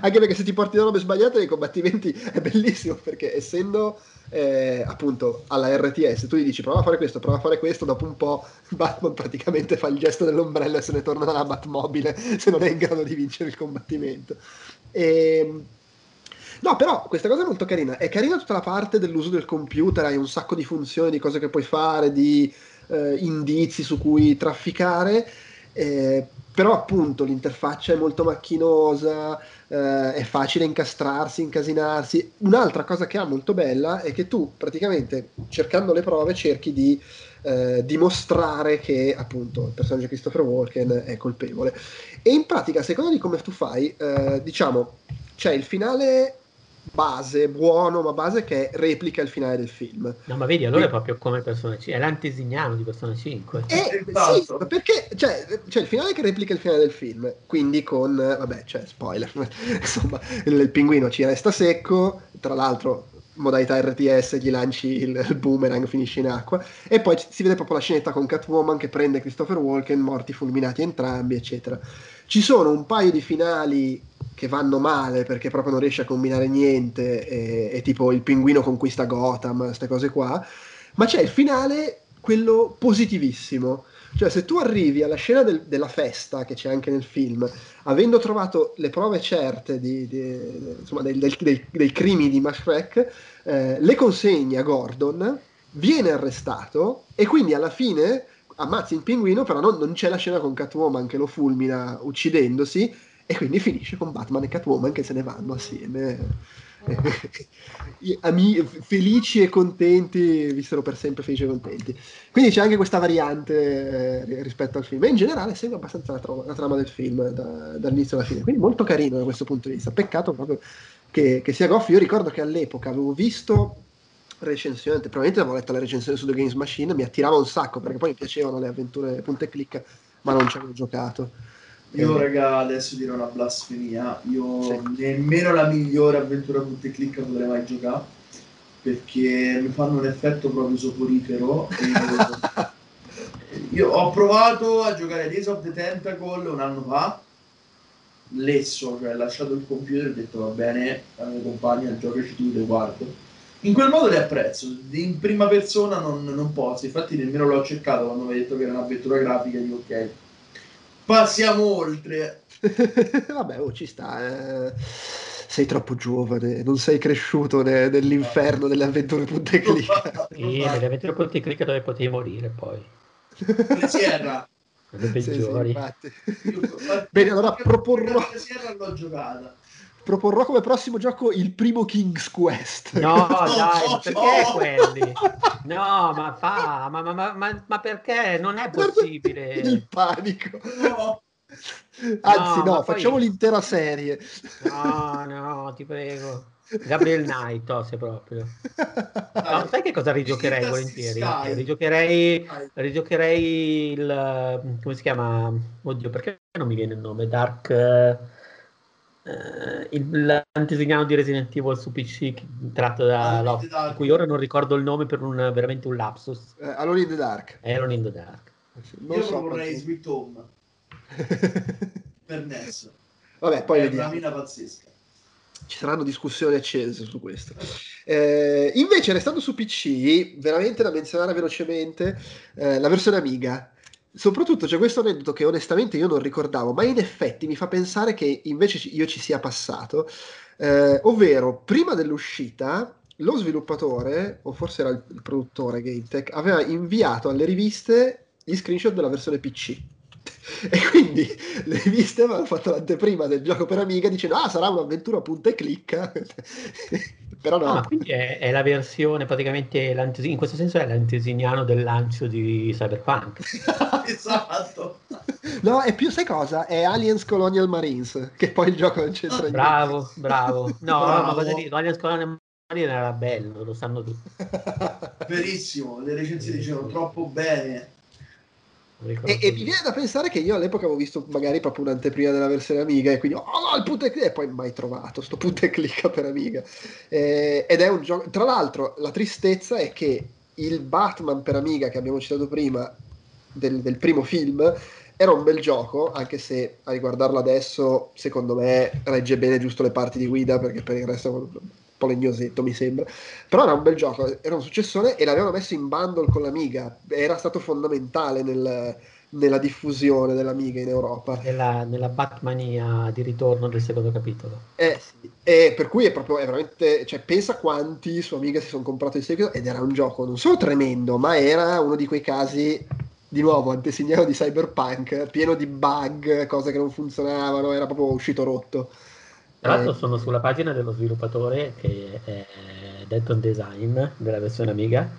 Anche perché se ti porti le robe sbagliate nei combattimenti è bellissimo, perché essendo eh, appunto alla R T S tu gli dici prova a fare questo, prova a fare questo, dopo un po' Batman praticamente fa il gesto dell'ombrello e se ne torna alla Batmobile se non è in grado di vincere il combattimento. E... no, però questa cosa è molto carina, è carina tutta la parte dell'uso del computer, hai un sacco di funzioni, di cose che puoi fare, di eh, indizi su cui trafficare, eh, però appunto l'interfaccia è molto macchinosa, eh, è facile incastrarsi, incasinarsi. Un'altra cosa che ha molto bella è che tu praticamente cercando le prove cerchi di eh, dimostrare che appunto il personaggio di Christopher Walken è colpevole, e in pratica a seconda di come tu fai, eh, diciamo c'è il finale base, buono, ma base che replica il finale del film. No, ma vedi, allora è proprio come Persona cinque, è l'antesignano di Persona cinque. Eh, sì, perché c'è cioè, cioè il finale che replica il finale del film, quindi con, vabbè, cioè, spoiler, insomma, il, il pinguino ci resta secco, tra l'altro modalità R T S, gli lanci il, il boomerang, finisce in acqua, e poi si vede proprio la scenetta con Catwoman che prende Christopher Walken, morti fulminati entrambi, eccetera. Ci sono un paio di finali che vanno male perché proprio non riesce a combinare niente, e, e tipo il pinguino conquista Gotham, queste cose qua, ma c'è il finale, quello positivissimo, cioè se tu arrivi alla scena del, della festa, che c'è anche nel film, avendo trovato le prove certe di, di, insomma, del, del, del, dei crimini di Mashrek, eh, le consegni a Gordon, viene arrestato e quindi alla fine ammazzi il pinguino, però non, non c'è la scena con Catwoman che lo fulmina uccidendosi, e quindi finisce con Batman e Catwoman che se ne vanno assieme, Ami- felici e contenti, vissero per sempre felici e contenti. Quindi c'è anche questa variante eh, rispetto al film, e in generale segue abbastanza la, tro- la trama del film da- dall'inizio alla fine, quindi molto carino da questo punto di vista. Peccato proprio che, che sia goffo. Io ricordo che all'epoca avevo visto recensione, probabilmente avevo letto la recensione su The Games Machine, mi attirava un sacco perché poi mi piacevano le avventure punta e clic, ma non ci avevo giocato. Io raga, adesso dirò una blasfemia, io sì. nemmeno la migliore avventura punta e clicca potrei mai giocare, perché mi fanno un effetto proprio soporifero. Io ho provato a giocare a Days of the Tentacle un anno fa, lesso, cioè ho lasciato il computer e ho detto va bene, al mio compagno giocaci tu, le guardo. In quel modo le apprezzo, in prima persona non, non posso, infatti nemmeno l'ho cercato quando mi hai detto che era un'avventura grafica, dico ok. Passiamo oltre. Vabbè, oh, ci sta. Eh. Sei troppo giovane, non sei cresciuto ne, nell'inferno delle avventure punta e clicca. Sì, nelle avventure punta e clicca dove potevi morire poi. La Sierra. Le peggiori. Sì, sì, Io, ma... Bene, allora proporrò... La Sierra l'ho giocata. Proporrò come prossimo gioco il primo King's Quest. No, dai, ma perché no. quelli? No, ma fa, ma, ma, ma, ma perché? Non è possibile. Il panico. No. Anzi, no, no facciamo poi... l'intera serie. No, no, ti prego. Gabriel Knight, oh, se proprio. No, sai che cosa rigiocherei volentieri? Rigiocherei, rigiocherei il... come si chiama? Oddio, perché non mi viene il nome? Dark... Uh, il, l'antesignano di Resident Evil su P C tratto da Alone in the Dark, di cui ora non ricordo il nome per un veramente un lapsus. Eh, Alone in the Dark. Alone in the Dark. Non Io so vorrei perché. Sweet Home per N E S. Vabbè, poi è una mina pazzesca. Ci saranno discussioni accese su questo. Eh, invece, restando su P C, veramente da menzionare velocemente eh, la versione Amiga. Soprattutto c'è questo aneddoto che onestamente io non ricordavo, ma in effetti mi fa pensare che invece io ci sia passato, eh, ovvero prima dell'uscita lo sviluppatore, o forse era il produttore GameTech, aveva inviato alle riviste gli screenshot della versione P C. E quindi le riviste avevano fatto l'anteprima del gioco per Amiga dicendo ah, sarà un'avventura punta e clicca. Però no. Ah, quindi è, è la versione praticamente, in questo senso è l'antesiniano del lancio di Cyberpunk. Esatto. No, è più, sai cosa? È Aliens Colonial Marines, che poi il gioco non c'entra niente. Bravo, bravo. No, bravo. Ma cosa dico? Aliens Colonial Marines era bello, lo sanno tutti. Verissimo, le recensioni dicevano troppo bene. E, e mi viene da pensare che io all'epoca avevo visto magari proprio un'anteprima della versione Amiga e quindi oh no, il punto e clicca, e poi mai trovato sto punto e clicca per Amiga, eh, ed è un gioco, tra l'altro la tristezza è che il Batman per Amiga che abbiamo citato prima del, del primo film era un bel gioco, anche se a riguardarlo adesso secondo me regge bene giusto le parti di guida perché per il resto un po' legnosetto mi sembra, però era un bel gioco, era un successone e l'avevano messo in bundle con l'Amiga, era stato fondamentale nel, nella diffusione dell'Amiga in Europa, nella, nella Batmania di ritorno del secondo capitolo, eh, sì. E per cui è proprio, è veramente, cioè, pensa quanti su Amiga si sono comprato in seguito, ed era un gioco non solo tremendo, ma era uno di quei casi di nuovo antesignano di Cyberpunk, pieno di bug, cose che non funzionavano, era proprio uscito rotto. Tra l'altro sono sulla pagina dello sviluppatore che è Delton Design della versione Amiga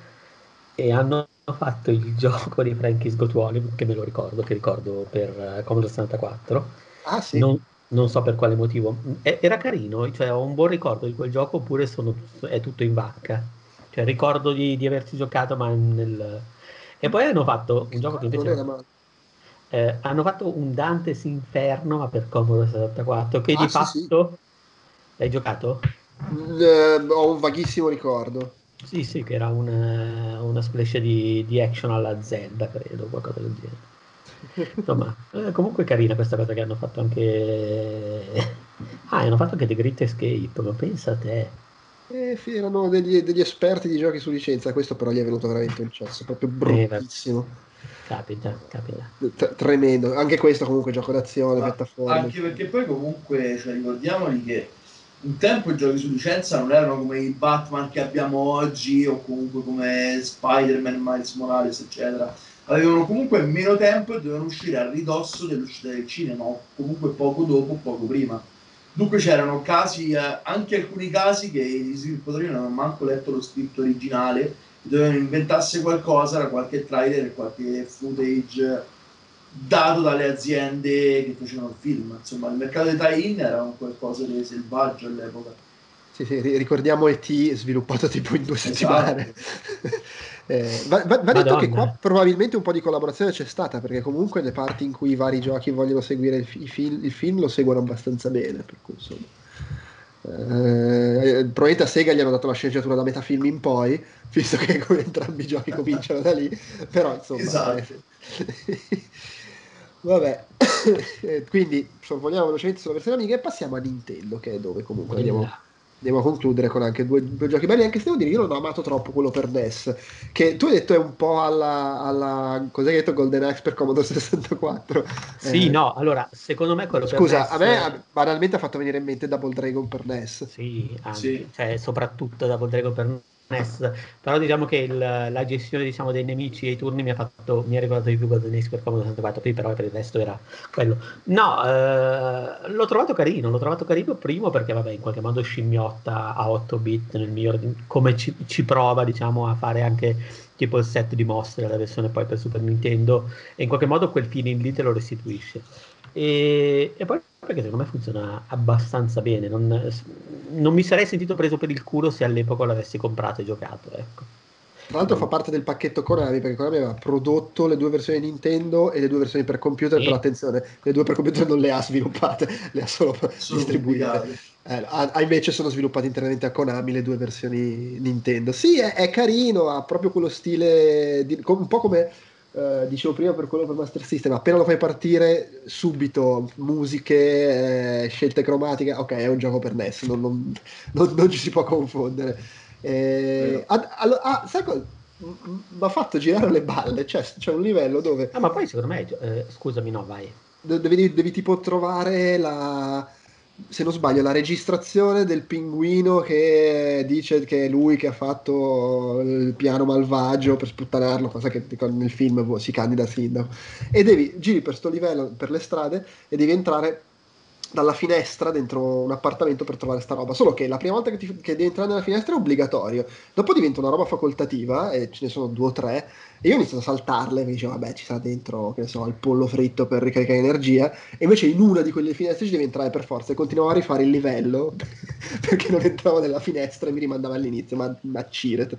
e hanno fatto il gioco di Frankie Sgotuoli, che me lo ricordo, che ricordo per Commodore sessantaquattro. Ah sì? Non, non so per quale motivo. È, era carino, cioè ho un buon ricordo di quel gioco, oppure sono, è tutto in vacca. Cioè ricordo di, di averci giocato, ma nel... E poi hanno fatto un gioco che invece... Eh, hanno fatto un Dante's Inferno ma per Commodore sessantaquattro che ah, di sì, fatto sì. L'hai giocato? Mm, ho un vaghissimo ricordo, sì sì, che era una, una specie di, di action alla Zelda credo, qualcosa del genere. Insomma, eh, comunque carina questa cosa che hanno fatto anche ah hanno fatto anche The Great Escape, ma pensa a te. Eh, sì, erano degli, degli esperti di giochi su licenza, questo però gli è venuto veramente un cesso proprio bruttissimo. Eh, Capita, capita. T- tremendo, anche questo comunque gioco d'azione, piattaforma. Anche perché poi comunque, cioè, ricordiamoli che un tempo i giochi su licenza non erano come i Batman che abbiamo oggi o comunque come Spider-Man, Miles Morales eccetera, avevano comunque meno tempo e dovevano uscire a ridosso dell'uscita del cinema o comunque poco dopo o poco prima, dunque c'erano casi, eh, anche alcuni casi che gli sviluppatori non avevano manco letto lo script originale, dovevano inventarsi qualcosa da qualche trailer, qualche footage dato dalle aziende che facevano il film. Insomma, il mercato dei tie-in era un qualcosa di selvaggio all'epoca. Sì, sì, ricordiamo E T sviluppato tipo in due esatto. settimane. eh, va, va, va detto che qua probabilmente un po' di collaborazione c'è stata, perché comunque le parti in cui i vari giochi vogliono seguire il, fi- il, film, il film lo seguono abbastanza bene, per cui insomma... Eh, probabilmente a Sega gli hanno dato la sceneggiatura da metà film in poi, visto che con entrambi i giochi cominciano da lì, però insomma esatto. eh. Vabbè eh, quindi sorvoliamo velocemente sulla versione Amiga e passiamo a Nintendo, che è dove comunque andiamo, andiamo a concludere con anche due, due giochi belli, anche se devo dire io non ho amato troppo quello per N E S, che tu hai detto è un po' alla, alla cos'hai detto, Golden Axe per Commodore sessantaquattro. Sì, eh, no, allora secondo me quello scusa, per N E S, a me è... banalmente ha fatto venire in mente Double Dragon per N E S. Sì, anche, sì. Cioè, soprattutto Double Dragon per N E S, però diciamo che il, la gestione diciamo dei nemici e i turni mi ha fatto mi ha ricordato di più Golden Axe per Commodore sessantaquattro, poi però per il resto era quello. No, eh, l'ho trovato carino, l'ho trovato carino primo perché vabbè in qualche modo scimmiotta a otto bit nel migliore di, come ci, ci prova diciamo a fare anche tipo il set di mostre la versione poi per Super Nintendo e in qualche modo quel feeling lì te lo restituisce. E, e poi perché secondo me funziona abbastanza bene, non, non mi sarei sentito preso per il culo se all'epoca l'avessi comprato e giocato, ecco. Tra l'altro fa parte del pacchetto Konami, perché Konami aveva prodotto le due versioni Nintendo e le due versioni per computer, e... però attenzione, le due per computer non le ha sviluppate, le ha solo sono distribuite, eh, a, a invece sono sviluppate internamente a Konami le due versioni Nintendo. Sì, è, è carino, ha proprio quello stile di, un po' come eh, dicevo prima per quello per Master System, appena lo fai partire subito musiche, eh, scelte cromatiche, ok, è un gioco per N E S, non, non, non, non ci si può confondere. Eh, a, a, a, sai cosa? Mi ha fatto girare le balle, c'è cioè, cioè un livello dove... Ah, ma poi secondo me, eh, scusami, no, vai. Devi, devi tipo trovare la... se non sbaglio la registrazione del pinguino che dice che è lui che ha fatto il piano malvagio per sputtanarlo, cosa che nel film si candida a sindaco, e devi giri per sto livello per le strade e devi entrare dalla finestra dentro un appartamento per trovare sta roba, solo che la prima volta che, ti, che devi entrare nella finestra è obbligatorio, dopo diventa una roba facoltativa e ce ne sono due o tre e io ho iniziato a saltarle e mi dicevo vabbè ci sarà dentro, che ne so, il pollo fritto per ricaricare energia, e invece in una di quelle finestre ci devi entrare per forza e continuavo a rifare il livello perché non entravo nella finestra e mi rimandava all'inizio, ma, ma ciret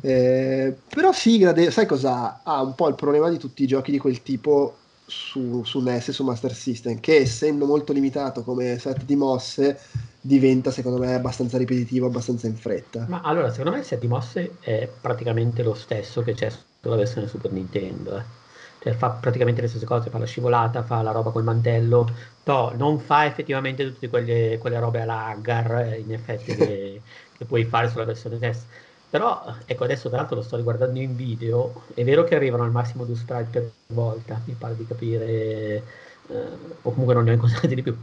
eh, però sì, grade- sai cosa ha ah, un po' il problema di tutti i giochi di quel tipo su, su N E S e su Master System, che essendo molto limitato come set di mosse diventa secondo me abbastanza ripetitivo, abbastanza in fretta. Ma allora secondo me il set di mosse è praticamente lo stesso che c'è sulla versione Super Nintendo, eh. Cioè fa praticamente le stesse cose, fa la scivolata, fa la roba col mantello, no, non fa effettivamente tutte quelle, quelle robe alla Hagar in effetti che, che puoi fare sulla versione N E S. Però ecco, adesso tra l'altro lo sto riguardando in video, è vero che arrivano al massimo due sprite per volta, mi pare di capire, eh, o comunque non ne ho incontrati di più,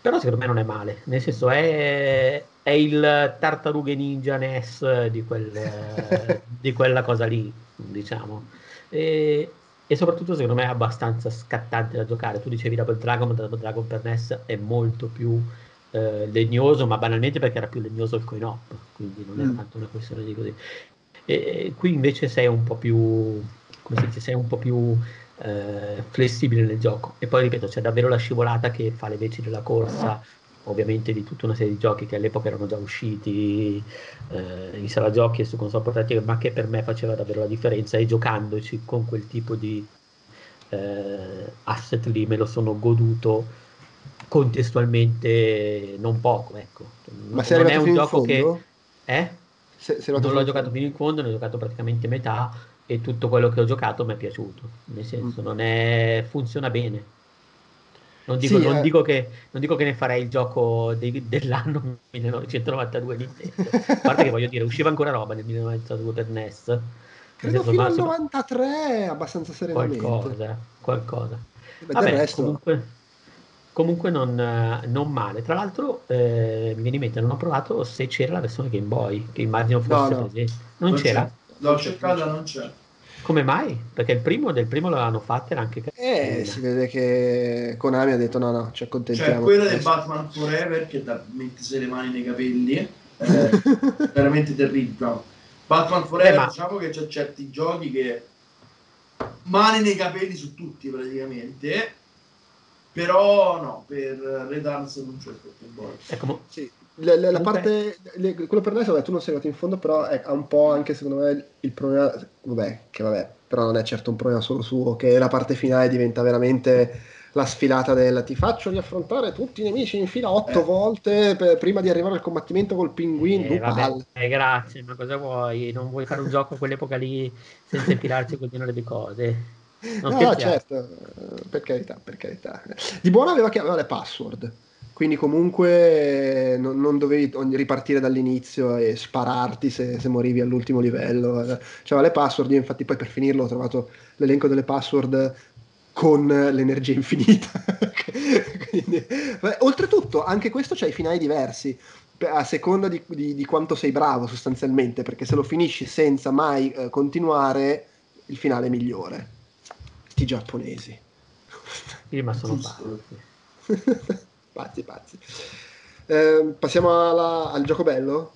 però secondo me non è male, nel senso è, è il Tartarughe Ninja N E S di, quel, eh, di quella cosa lì, diciamo, e, e soprattutto secondo me è abbastanza scattante da giocare. Tu dicevi Double Dragon, Double Dragon per N E S è molto più... Eh, legnoso, ma banalmente perché era più legnoso il coin op, quindi non è tanto una questione di così. E, e qui invece sei un po' più, come si dice, sei un po' più eh, flessibile nel gioco. E poi ripeto, c'è davvero la scivolata che fa le veci della corsa, ovviamente di tutta una serie di giochi che all'epoca erano già usciti eh, in sala giochi e su console portatile, ma che per me faceva davvero la differenza, e giocandoci con quel tipo di eh, asset lì me lo sono goduto contestualmente non poco, ecco. Ma non è un gioco che eh? se, se non l'ho giocato fino in fondo, ne ho giocato praticamente metà e tutto quello che ho giocato mi è piaciuto, nel senso mm. non è funziona bene, non dico, sì, non, eh. dico che, non dico che ne farei il gioco de, dell'anno millenovecentonovantadue Nintendo, a parte che voglio dire usciva ancora roba nel millenovecentonovantadue per N E S, credo senso, fino al novantatré abbastanza serenamente qualcosa, qualcosa. Beh, vabbè, del resto comunque Comunque non, non male. Tra l'altro eh, mi viene in mente, non ho provato se c'era la versione Game Boy, che immagino fosse no, no. presente. Non, non c'era? L'ho cercata, non c'è. Come mai? Perché il primo del primo l'hanno fatta, era anche carina. Eh, si vede che Konami ha detto no, no, ci accontentiamo. Cioè quella del Batman Forever, che da mettersi le mani nei capelli, è veramente terribile. Batman Forever, eh, ma... diciamo che c'è certi giochi che mani nei capelli su tutti praticamente. Però no, per Redance non c'è il ecco, sì. La, la, la parte le, quello per noi, vabbè, tu non sei arrivato in fondo, però è, ha un po' anche secondo me il problema, vabbè, che vabbè, però non è certo un problema solo suo, che la parte finale diventa veramente la sfilata del ti faccio riaffrontare tutti i nemici in fila otto eh. volte per, prima di arrivare al combattimento col pinguino. Eh, vabbè, eh, grazie, ma cosa vuoi? Non vuoi fare un gioco a quell'epoca lì senza impilarci col genere di cose? Non no, certo, per carità, per carità. Di buono aveva, che aveva le password, quindi comunque non, non dovevi ripartire dall'inizio e spararti se, se morivi all'ultimo livello. C'era le password, io infatti poi per finirlo ho trovato l'elenco delle password con l'energia infinita. Quindi, beh, oltretutto anche questo c'ha i finali diversi a seconda di, di, di quanto sei bravo sostanzialmente, perché se lo finisci senza mai eh, continuare il finale è migliore. Sti giapponesi. Sì, ma sono pazzi. Pazzi, pazzi. Eh, passiamo alla, al gioco bello?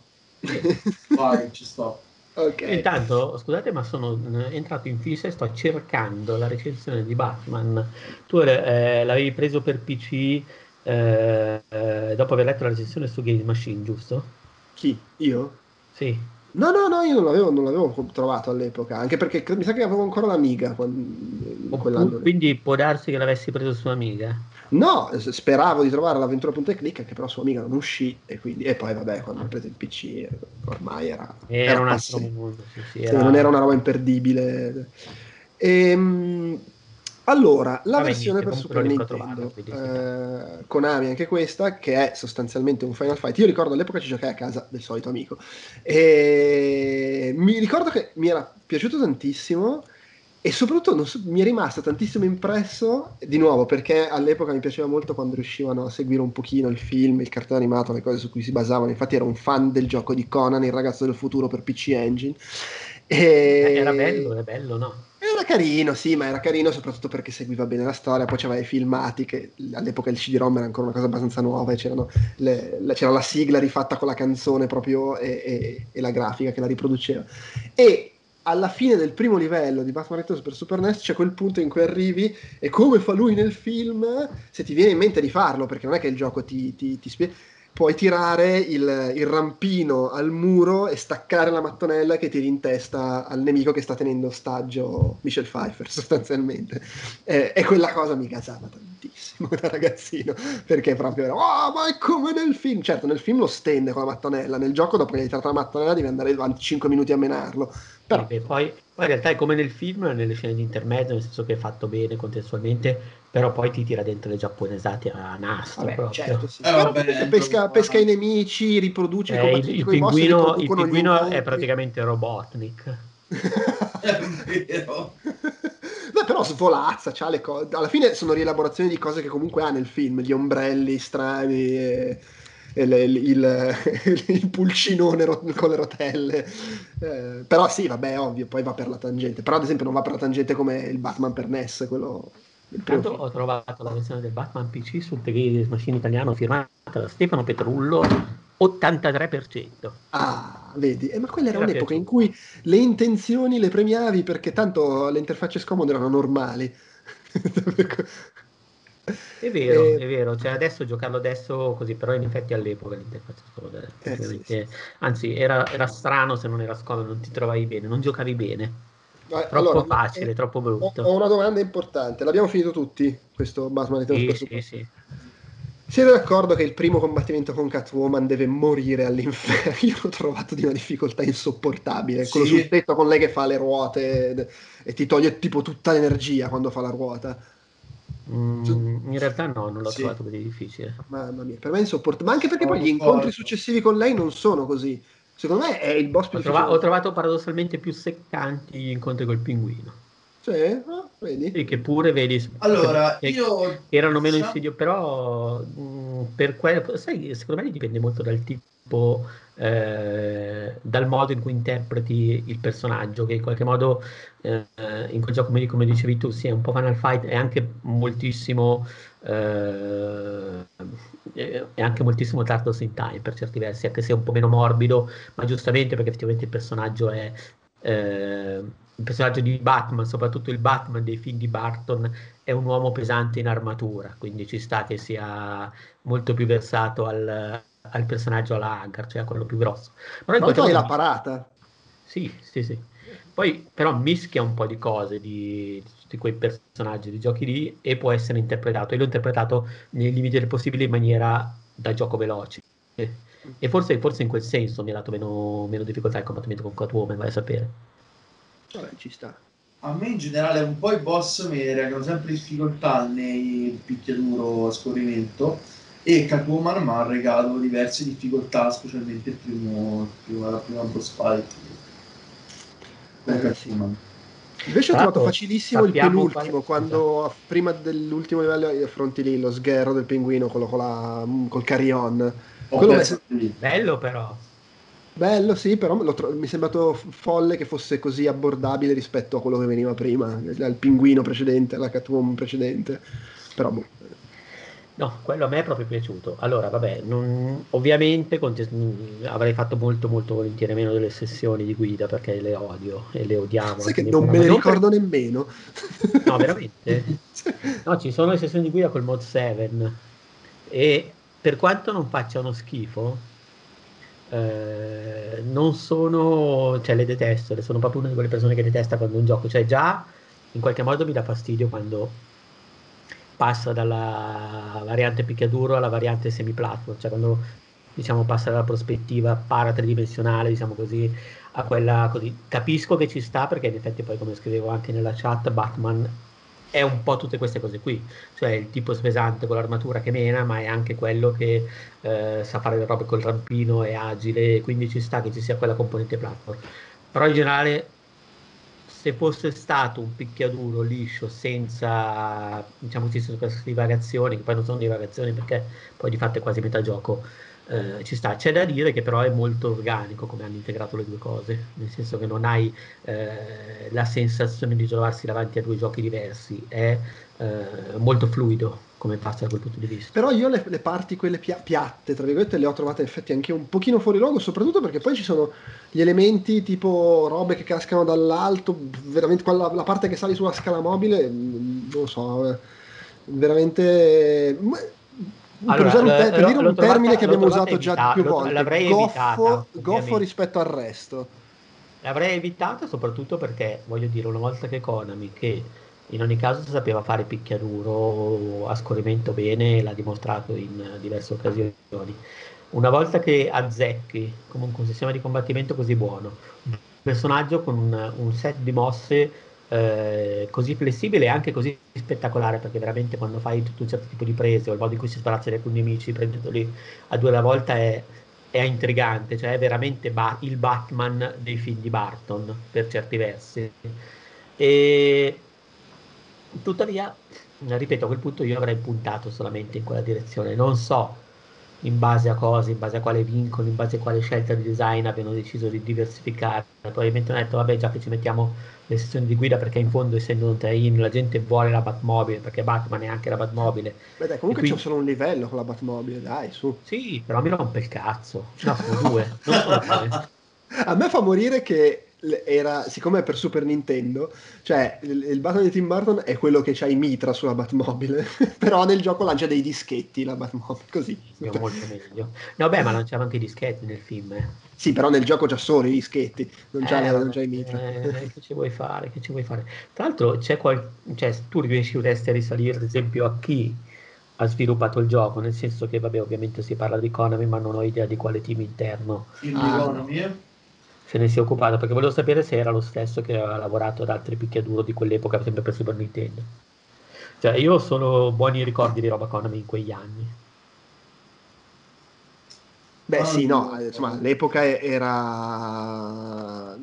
Vai, ci sto. Okay. Intanto, scusate, ma sono entrato in fissa e sto cercando la recensione di Batman. Tu eh, l'avevi preso per P C eh, eh, dopo aver letto la recensione su Game Machine, giusto? Chi? Io? Sì. No, no, no, io non l'avevo, non l'avevo trovato all'epoca, anche perché mi sa che avevo ancora l'Amiga. Quando, quell'anno quindi lì. Può darsi che l'avessi preso su Amiga? No, speravo di trovare l'avventura.click, che però su Amiga non uscì, e quindi e poi vabbè, quando ho preso il P C ormai era... Era, era un altro mondo, sì, sì, era... non era una roba imperdibile. Ehm, allora, la Vabbè, versione per Super Nintendo, eh, Konami anche questa, che è sostanzialmente un Final Fight. Io ricordo all'epoca ci giocai a casa del solito amico, e mi ricordo che mi era piaciuto tantissimo. E soprattutto non so, mi è rimasto tantissimo impresso, di nuovo, perché all'epoca mi piaceva molto quando riuscivano a seguire un pochino il film, il cartone animato, le cose su cui si basavano. Infatti ero un fan del gioco di Conan, il ragazzo del futuro per P C Engine. E... Era bello, era bello, no? Era carino, sì, ma era carino soprattutto perché seguiva bene la storia. Poi c'aveva i filmati, che all'epoca il C D-ROM era ancora una cosa abbastanza nuova, e c'erano le, la, c'era la sigla rifatta con la canzone proprio e, e, e la grafica che la riproduceva. E... alla fine del primo livello di Batman Returns per Super N E S c'è quel punto in cui arrivi e, come fa lui nel film, se ti viene in mente di farlo, perché non è che il gioco ti, ti, ti spiega, puoi tirare il, il rampino al muro e staccare la mattonella che tiri in testa al nemico che sta tenendo ostaggio Michelle Pfeiffer, sostanzialmente. Eh, e quella cosa mi gasava tantissimo da ragazzino, perché proprio era, oh, ma è come nel film. Certo, nel film lo stende con la mattonella, nel gioco dopo che hai tirato la mattonella devi andare avanti cinque minuti a menarlo. Però... Beh, poi, poi in realtà è come nel film, nelle scene di intermezzo, nel senso che è fatto bene contestualmente, però poi ti tira dentro le giapponesate a nastro. Vabbè, certo, sì. eh, vabbè, pesca, pesca i nemici, riproduce eh, i il, il pinguino, il pinguino è praticamente Robotnik. Beh, però svolazza, c'ha le cose. Alla fine sono rielaborazioni di cose che comunque ha nel film, gli ombrelli strani e... Il, il, il pulcinone con le rotelle, eh, però sì, vabbè, ovvio, poi va per la tangente. Però ad esempio non va per la tangente come il Batman per N E S, quello. Intanto ho trovato la versione del Batman P C sul T V Machine italiano firmata da Stefano Petrullo, ottantatré per cento. Ah, vedi, eh, ma quella era, era un'epoca piaciuto. In cui le intenzioni le premiavi, perché tanto le interfacce scomode erano normali. È vero, eh, è vero, cioè adesso giocarlo adesso così, però in effetti all'epoca l'interfaccia scomoda, eh, sì, sì. Anzi era, era strano se non era scomodo, non ti trovavi bene, non giocavi bene, eh, troppo allora, facile, eh, troppo brutto. Ho, ho una domanda importante, l'abbiamo finito tutti questo Batman Returns? Sì, sì, sì. Siete d'accordo che il primo combattimento con Catwoman deve morire all'inferno? Io l'ho trovato di una difficoltà insopportabile, sì. Quello sul tetto con lei che fa le ruote e ti toglie tipo tutta l'energia quando fa la ruota. Mm, in realtà no, non l'ho sì. trovato così difficile. Mamma mia, per me è insopportabile. Ma anche perché oh, poi gli incontri oh, successivi con lei non sono così. Secondo me è il boss più ho, trova- ho trovato paradossalmente più seccanti gli incontri col pinguino. Cioè, oh, vedi? Sì, che pure vedi. Allora, io erano meno insidio, però mh, per quello, sai, secondo me dipende molto dal tipo, eh, dal modo in cui interpreti il personaggio, che in qualche modo eh, in quel gioco, come dicevi tu, sì, è un po' Final Fight, è anche moltissimo eh, è anche moltissimo Turtles in Time per certi versi, anche se è un po' meno morbido, ma giustamente perché effettivamente il personaggio è eh, il personaggio di Batman, soprattutto il Batman dei film di Burton, è un uomo pesante in armatura, quindi ci sta che sia molto più versato al al personaggio alla Hagar, cioè a quello più grosso. Però ma poi la parata. Sì, sì, sì. Poi però mischia un po' di cose di, di tutti quei personaggi di giochi lì e può essere interpretato. Io l'ho interpretato nei limiti del possibile in maniera da gioco veloce. E forse, forse in quel senso mi ha dato meno, meno difficoltà il combattimento con Catwoman, vai a sapere. Vabbè, ci sta. A me in generale un po' i boss mi recano sempre difficoltà nei picchiaduro a scorrimento, e Catwoman mi ha regalato diverse difficoltà, specialmente il primo, primo, la prima boss fight con Catwoman. Invece ho trovato facilissimo il penultimo, quando prima dell'ultimo livello affronti lì lo sgherro del pinguino, quello con la, col carillon. Quello oh, è bello, però bello, sì, però tro- mi è sembrato folle che fosse così abbordabile rispetto a quello che veniva prima, al pinguino precedente, alla Catwoman precedente, però boh. No, quello a me è proprio piaciuto. Allora, vabbè, non, ovviamente contest- avrei fatto molto molto volentieri meno delle sessioni di guida, perché le odio e le odiamo. Sai che non me le ricordo per... nemmeno. No, veramente? No, ci sono le sessioni di guida col mod sette e per quanto non facciano schifo, eh, non sono, cioè le detesto, le sono proprio una di quelle persone che detesta quando un gioco, cioè già in qualche modo mi dà fastidio quando passa dalla variante picchiaduro alla variante semi-platform, cioè quando diciamo, passa dalla prospettiva paratridimensionale, diciamo così, a quella così. Capisco che ci sta, perché in effetti poi, come scrivevo anche nella chat, Batman è un po' tutte queste cose qui, cioè il tipo spesante con l'armatura che mena, ma è anche quello che eh, sa fare le robe col rampino, è agile, quindi ci sta che ci sia quella componente platform. Però in generale, se fosse stato un picchiaduro liscio, senza, diciamo, queste divagazioni, che poi non sono divagazioni perché poi di fatto è quasi metà gioco, eh, ci sta. C'è da dire che però è molto organico come hanno integrato le due cose, nel senso che non hai eh, la sensazione di trovarsi davanti a due giochi diversi, è eh, molto fluido come passa da quel punto di vista. Però io le, le parti, quelle pia- piatte, tra virgolette, le ho trovate in effetti anche un pochino fuori luogo, soprattutto perché poi ci sono gli elementi tipo robe che cascano dall'alto, veramente quella, la parte che sali sulla scala mobile, non lo so, veramente... Allora, per, usare un, per lo, dire un trovata, termine che abbiamo usato evita- già più volte, l'avrei goffo, evitata, goffo rispetto al resto. L'avrei evitata soprattutto perché, voglio dire, una volta che Konami, che in ogni caso sapeva fare picchiaduro a scorrimento bene, l'ha dimostrato in diverse occasioni, una volta che azzecchi comunque un sistema di combattimento così buono, un personaggio con un, un set di mosse eh, così flessibile e anche così spettacolare, perché veramente quando fai tutto un certo tipo di prese o il modo in cui si sbarazza dai nemici prendendoli a due alla volta è, è intrigante, cioè è veramente ba- il Batman dei film di Burton per certi versi. E tuttavia, ripeto, a quel punto io avrei puntato solamente in quella direzione. Non so in base a cosa, in base a quale vincolo, in base a quale scelta di design abbiano deciso di diversificare. Probabilmente hanno detto, vabbè, già che ci mettiamo le sessioni di guida, perché in fondo, essendo un tie-in, la gente vuole la Batmobile, perché Batman è anche la Batmobile. Beh dai, comunque quindi... c'è solo un livello con la Batmobile, dai, su. Sì, però mi rompe il cazzo. No, sono due. Non sono a me fa morire che... era, siccome è per Super Nintendo, cioè il, il Batman di Tim Burton è quello che c'ha i mitra sulla Batmobile però nel gioco lancia dei dischetti la Batmobile, così è molto meglio. No beh, ma lanciava anche i dischetti nel film, eh. Sì, però nel gioco c'ha solo i dischetti, non c'ha, eh, non c'ha i mitra, eh, che ci vuoi fare, che ci vuoi fare. Tra l'altro c'è qual- cioè, tu riusciresti a risalire ad esempio a chi ha sviluppato il gioco, nel senso che vabbè, ovviamente si parla di Konami, ma non ho idea di quale team interno il Konami ah, se ne si è occupato, perché volevo sapere se era lo stesso che aveva lavorato ad altri picchiaduro di quell'epoca, sempre per Super Nintendo. Cioè, io ho solo buoni ricordi di roba Konami in quegli anni. Beh, sì, no, insomma, l'epoca era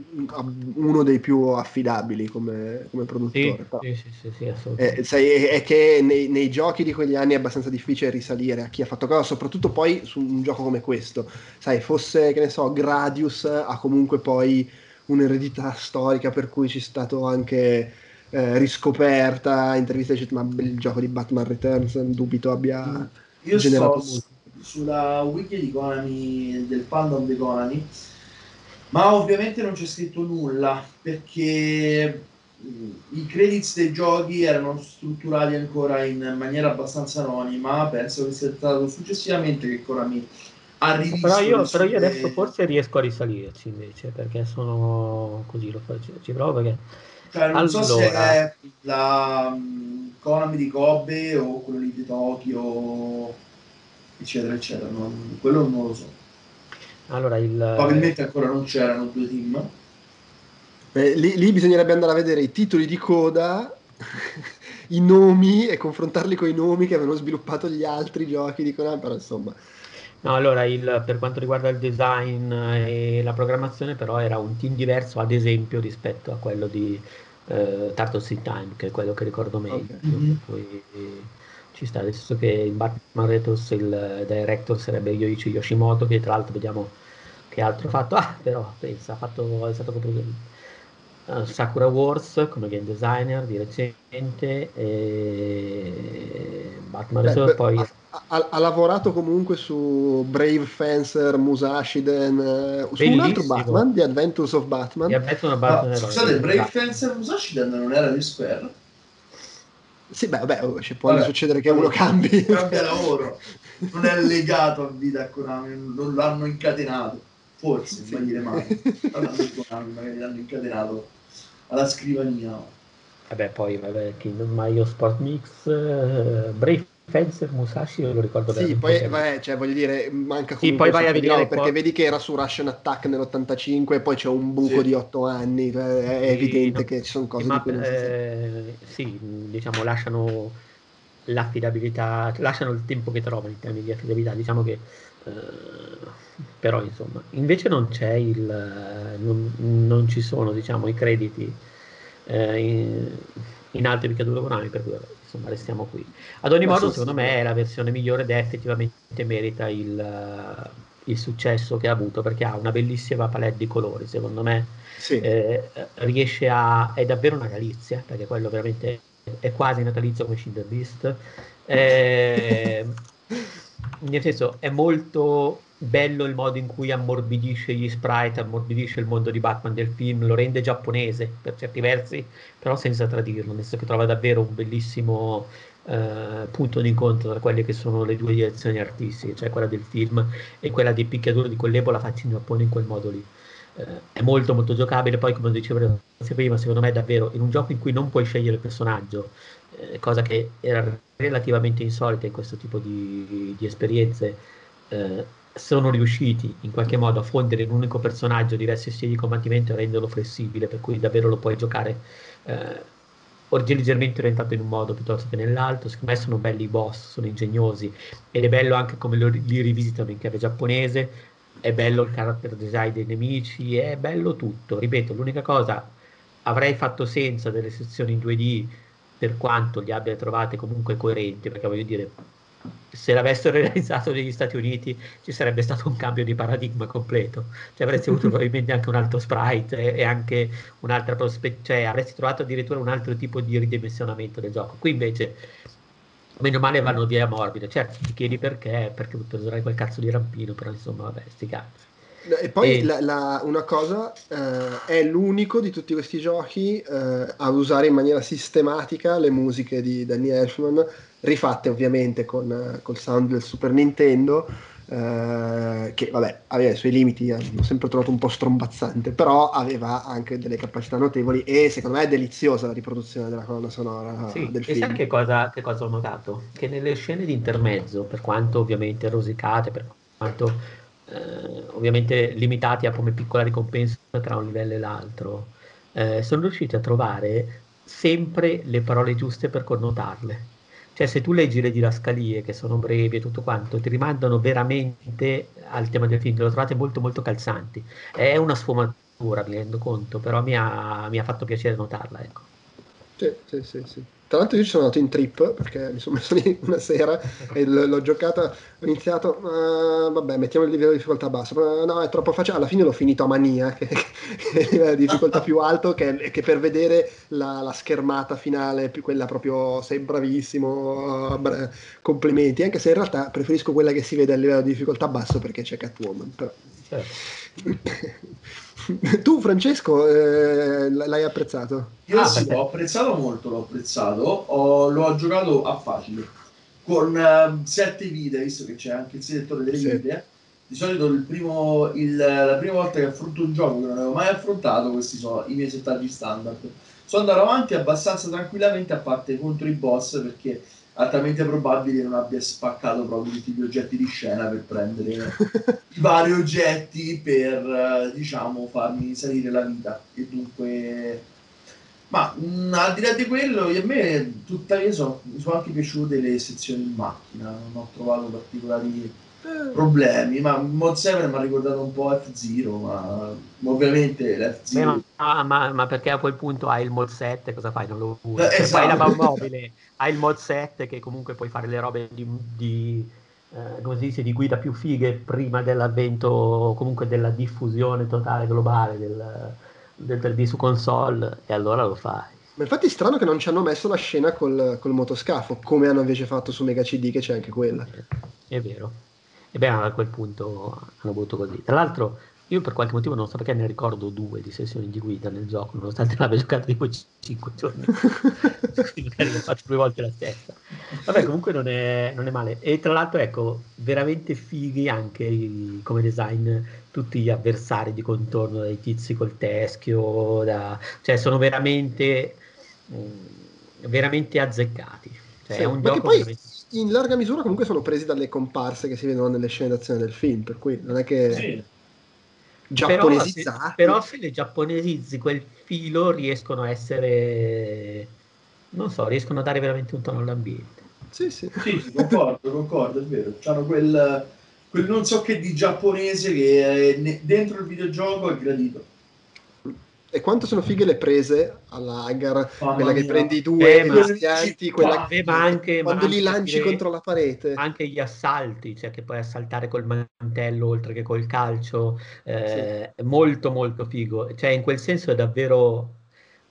uno dei più affidabili come, come produttore. Sì, però. Sì, sì, sì, sì, assolutamente. Eh, sai, è che nei, nei giochi di quegli anni è abbastanza difficile risalire a chi ha fatto cosa, soprattutto poi su un gioco come questo. Sai, fosse, che ne so, Gradius, ha comunque poi un'eredità storica per cui c'è stato anche... Eh, riscoperta, interviste, ma il gioco di Batman Returns dubito abbia Io generato so. Sulla wiki di Konami, del fandom di Konami, ma ovviamente non c'è scritto nulla perché i credits dei giochi erano strutturati ancora in maniera abbastanza anonima. Penso che sia stato successivamente che Konami ha rivisto. Però io, però io adesso forse riesco a risalirci invece, perché sono così, lo faccio, ci provo perché cioè, non allora. so se è la Konami di Kobe o quello lì di Tokyo, eccetera eccetera, non, quello non lo so. Allora, il probabilmente ancora non c'erano due team. Beh, lì, lì bisognerebbe andare a vedere i titoli di coda i nomi e confrontarli con i nomi che avevano sviluppato gli altri giochi di Konami, però insomma no, allora il, per quanto riguarda il design e la programmazione però era un team diverso, ad esempio rispetto a quello di eh, Turtles in Time, che è quello che ricordo meglio. Okay. Mm-hmm. Poi, ci sta, nel senso che in Batman Returns il director sarebbe Yoichi Yoshimoto, che tra l'altro vediamo che altro ha fatto. Ah, però pensa, ha fatto, è stato uh, Sakura Wars come game designer di recente, e Batman Returns poi ha, ha, ha lavorato comunque su Brave Fencer Musashiden, uh, su un altro Batman, The Adventures of Batman, The Adventures of Batman. Ah, scusate, Brave Batman. Fencer Musashiden non era di Square? Sì, beh, vabbè, può vabbè, succedere che uno cambi. Cambia lavoro, non è legato a vita a Konami, non l'hanno incatenato, forse, sì. Non dire mai. Allora, Konami, magari l'hanno incatenato alla scrivania. Vabbè, poi, vabbè, Kingdom Mario Sport Mix, uh, Brave Fencer Musashiden, lo ricordo bene. Sì, poi vai, cioè, voglio dire, manca comunque. Sì, poi vai a vedere perché qua... vedi che era su Russian Attack nell'ottantacinque e poi c'è un buco sì. di otto anni, è evidente sì, che ci sono cose ma, di cui non si eh, sì, diciamo lasciano l'affidabilità, lasciano il tempo che trovano in termini di affidabilità, diciamo che eh, però insomma, invece non c'è il non, non ci sono, diciamo, i crediti eh, in, in altre picchiature Konami, per cui insomma restiamo qui. Ad ogni Ma modo, sì, secondo sì. me è la versione migliore ed effettivamente merita il, il successo che ha avuto, perché ha una bellissima palette di colori, secondo me sì. eh, riesce a è davvero una galizia, perché quello veramente è quasi natalizio come Schindler's List, eh, nel senso è molto bello il modo in cui ammorbidisce gli sprite, ammorbidisce il mondo di Batman del film, lo rende giapponese per certi versi, però senza tradirlo, nel senso che trova davvero un bellissimo eh, punto d'incontro tra quelle che sono le due direzioni artistiche, cioè quella del film e quella dei picchiatori di quell'epoca fatti in Giappone in quel modo lì. Eh, è molto molto giocabile, poi come dicevo prima, secondo me è davvero in un gioco in cui non puoi scegliere il personaggio, eh, cosa che era relativamente insolita in questo tipo di, di esperienze, eh, sono riusciti in qualche modo a fondere in un unico personaggio diversi stili di combattimento e renderlo flessibile, per cui davvero lo puoi giocare eh, leggermente orientato in un modo piuttosto che nell'altro. Secondo me sono belli i boss, sono ingegnosi, ed è bello anche come lo, li rivisitano in chiave giapponese, è bello il character design dei nemici, è bello tutto. Ripeto, l'unica cosa, avrei fatto senza delle sezioni in due D, per quanto li abbia trovate comunque coerenti, perché voglio dire, se l'avessero realizzato negli Stati Uniti ci sarebbe stato un cambio di paradigma completo, cioè avresti avuto probabilmente anche un altro sprite e, e anche un'altra prospe- cioè avresti trovato addirittura un altro tipo di ridimensionamento del gioco. Qui invece meno male vanno via morbide, certo ti chiedi perché perché userai quel cazzo di rampino, però insomma vabbè, sti cazzi. E poi e... La, la, una cosa, eh, è l'unico di tutti questi giochi eh, a usare in maniera sistematica le musiche di Danny Elfman, rifatte ovviamente con col sound del Super Nintendo, eh, che vabbè aveva i suoi limiti, eh, l'ho sempre trovato un po' strombazzante, però aveva anche delle capacità notevoli e secondo me è deliziosa la riproduzione della colonna sonora sì, del film. E sai che cosa, che cosa ho notato? Che nelle scene di intermezzo, per quanto ovviamente rosicate, per quanto... Eh, ovviamente limitati a come piccola ricompensa tra un livello e l'altro, eh, sono riusciti a trovare sempre le parole giuste per connotarle, cioè se tu leggi le didascalie che sono brevi e tutto quanto ti rimandano veramente al tema del film, lo trovate molto molto calzanti. È una sfumatura, mi rendo conto, però mi ha, mi ha fatto piacere notarla, ecco. Sì, sì, sì, sì. Tra l'altro io ci sono andato in trip perché mi sono messo lì una sera e l- l'ho giocata, ho iniziato, uh, vabbè mettiamo il livello di difficoltà basso, uh, no è troppo facile, alla fine l'ho finito a mania, che è la difficoltà più alto, che, che per vedere la, la schermata finale, più quella proprio sei bravissimo, bra- complimenti, anche se in realtà preferisco quella che si vede a livello di difficoltà basso perché c'è Catwoman, però... Certo. Tu Francesco eh, l'hai apprezzato? Io ah, sì, l'ho apprezzato molto, l'ho apprezzato, ho, l'ho giocato a facile, con uh, sette vite, visto che c'è anche il settore delle sì. vite. Di solito il primo, il, la prima volta che affronto un gioco che non avevo mai affrontato, questi sono i miei settaggi standard. Sono andato avanti abbastanza tranquillamente a parte contro i boss, perché altamente probabile che non abbia spaccato proprio tutti gli oggetti di scena per prendere i vari oggetti per, diciamo, farmi salire la vita. E dunque, ma mh, al di là di quello, a me tuttavia sono, mi sono anche piaciute le sezioni in macchina, non ho trovato particolari problemi, ma Mod sette mi ha ricordato un po' F-Zero, ma ovviamente l'F-Zero... Beh, ma, ma, ma perché a quel punto hai il Mod sette, cosa fai? Non lo usi, eh, esatto. Fai la Baumobile, hai il Mod sette che comunque puoi fare le robe di, di, eh, come si dice, di guida più fighe prima dell'avvento, comunque della diffusione totale globale del, del tre D su console, e allora lo fai. Ma infatti è strano che non ci hanno messo la scena col, col motoscafo, come hanno invece fatto su Mega C D, che c'è anche quella. È vero. E beh, a quel punto hanno voluto così. Tra l'altro, io per qualche motivo non so perché ne ricordo due di sessioni di guida nel gioco, nonostante l'abbia giocato tipo cinque giorni, magari l'ho fatto due volte la stessa. Vabbè, comunque non è, non è male. E tra l'altro, ecco, veramente fighi anche i, come design tutti gli avversari di contorno, dai tizi col teschio, da, cioè sono veramente, veramente azzeccati. Cioè, sì, è un gioco poi... veramente... in larga misura comunque sono presi dalle comparse che si vedono nelle scene d'azione del film, per cui non è che sì. giapponesizzati. Però se, però se le giapponesizzi quel filo riescono a essere, non so, riescono a dare veramente un tono all'ambiente. Sì, sì, sì, concordo, concordo, è vero. C'hanno quel, quel non so che di giapponese che è dentro il videogioco è gradito. E quanto sono fighe le prese all'hangar, oh, quella mia. Che prendi i due, eh, ma, stianti, quella eh, che, ma anche, quando ma li anche lanci le, contro la parete. Anche gli assalti, cioè che puoi assaltare col mantello oltre che col calcio, eh, sì. È molto molto figo. Cioè in quel senso è davvero,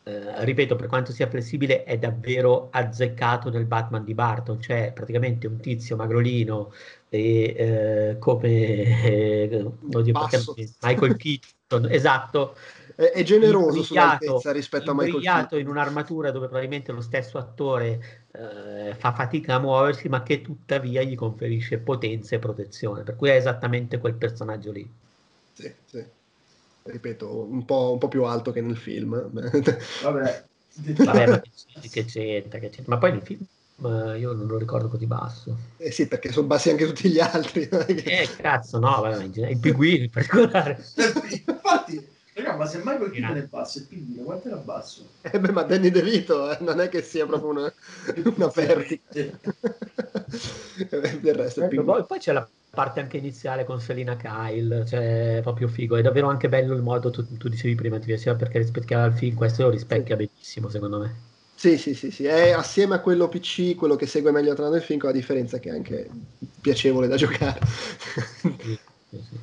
eh, ripeto, per quanto sia flessibile, è davvero azzeccato nel Batman di Burton. Cioè praticamente un tizio magrolino, e, eh, come eh, oddio, Michael Keaton, esatto. È generoso sull'altezza rispetto a Michael Keaton, in un'armatura dove probabilmente lo stesso attore eh, fa fatica a muoversi, ma che tuttavia gli conferisce potenza e protezione, per cui è esattamente quel personaggio lì. Sì, sì. Ripeto, un po', un po' più alto che nel film. Vabbè, Vabbè ma che c'entra, che c'entra. Ma poi nel film io non lo ricordo così basso. Eh sì, perché sono bassi anche tutti gli altri. Eh cazzo, no, vabbè, il pinguino in particolare. Infatti. Raga, ma se Michael Keaton è basso, il pinguino quanto era basso? Eh beh, ma Danny DeVito eh, non è che sia proprio una, una perdita. Del resto ecco, poi, poi c'è la parte anche iniziale con Selina Kyle, cioè proprio figo, è davvero anche bello il modo, tu, tu dicevi prima, ti piaceva perché rispecchiava il film, questo lo rispecchia sì. benissimo secondo me. Sì, sì, sì, sì, è assieme a quello P C, quello che segue meglio tra il film, con la differenza che è anche piacevole da giocare. Sì.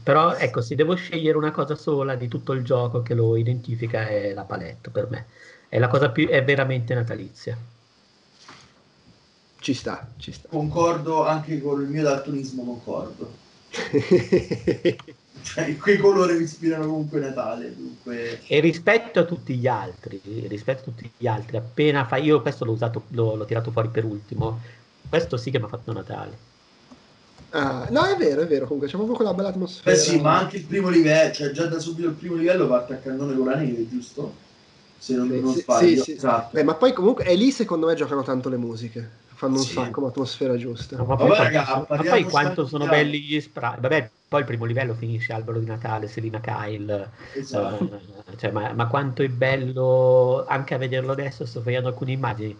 Però ecco, se devo scegliere una cosa sola di tutto il gioco che lo identifica è la palette, per me è la cosa più, è veramente natalizia. Ci sta, ci sta. Concordo anche con il mio daltonismo, concordo. Cioè, quei colori mi ispirano comunque Natale, dunque. E rispetto a tutti gli altri, rispetto a tutti gli altri, appena fa io questo l'ho usato, l'ho, l'ho tirato fuori per ultimo, questo sì che mi ha fatto Natale. Ah, no, è vero, è vero, comunque c'è proprio quella bella atmosfera. Beh sì, ma anche il primo livello, cioè già da subito il primo livello parte a cannone con la neve, giusto? Se non, sì, non sbaglio. Sì, sì. Beh, ma poi comunque è lì secondo me giocano tanto le musiche, fanno un sì. sacco l'atmosfera giusta. No, ma poi, vabbè, ragazza, ma poi quanto sono belli gli sprite. Vabbè, poi il primo livello finisce Albero di Natale, Selina Kyle, esatto. uh, cioè, ma, ma quanto è bello anche a vederlo adesso, sto facendo alcune immagini,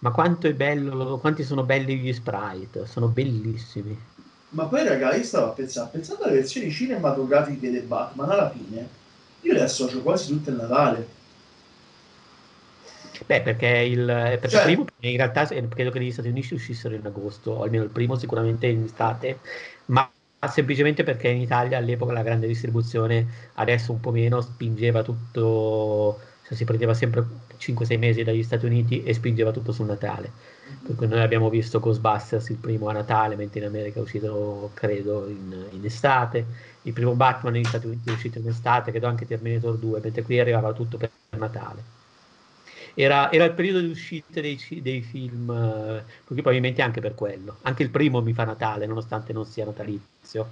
ma quanto è bello, quanti sono belli gli sprite, sono bellissimi. Ma poi raga, io stavo a pensare, pensando alle versioni cinematografiche del Batman, alla fine io le associo quasi tutte al Natale. Beh, perché il perché cioè, primo, in realtà credo che negli Stati Uniti uscissero in agosto, o almeno il primo sicuramente in estate, ma semplicemente perché in Italia all'epoca la grande distribuzione, adesso un po' meno, spingeva tutto, cioè si prendeva sempre cinque sei mesi dagli Stati Uniti e spingeva tutto sul Natale. Per cui noi abbiamo visto Ghostbusters il primo a Natale, mentre in America è uscito credo in, in estate, il primo Batman negli Stati Uniti è uscito in estate, credo anche Terminator due, mentre qui arrivava tutto per Natale. Era, era il periodo di uscita dei, dei film, per cui probabilmente anche per quello. Anche il primo mi fa Natale, nonostante non sia natalizio.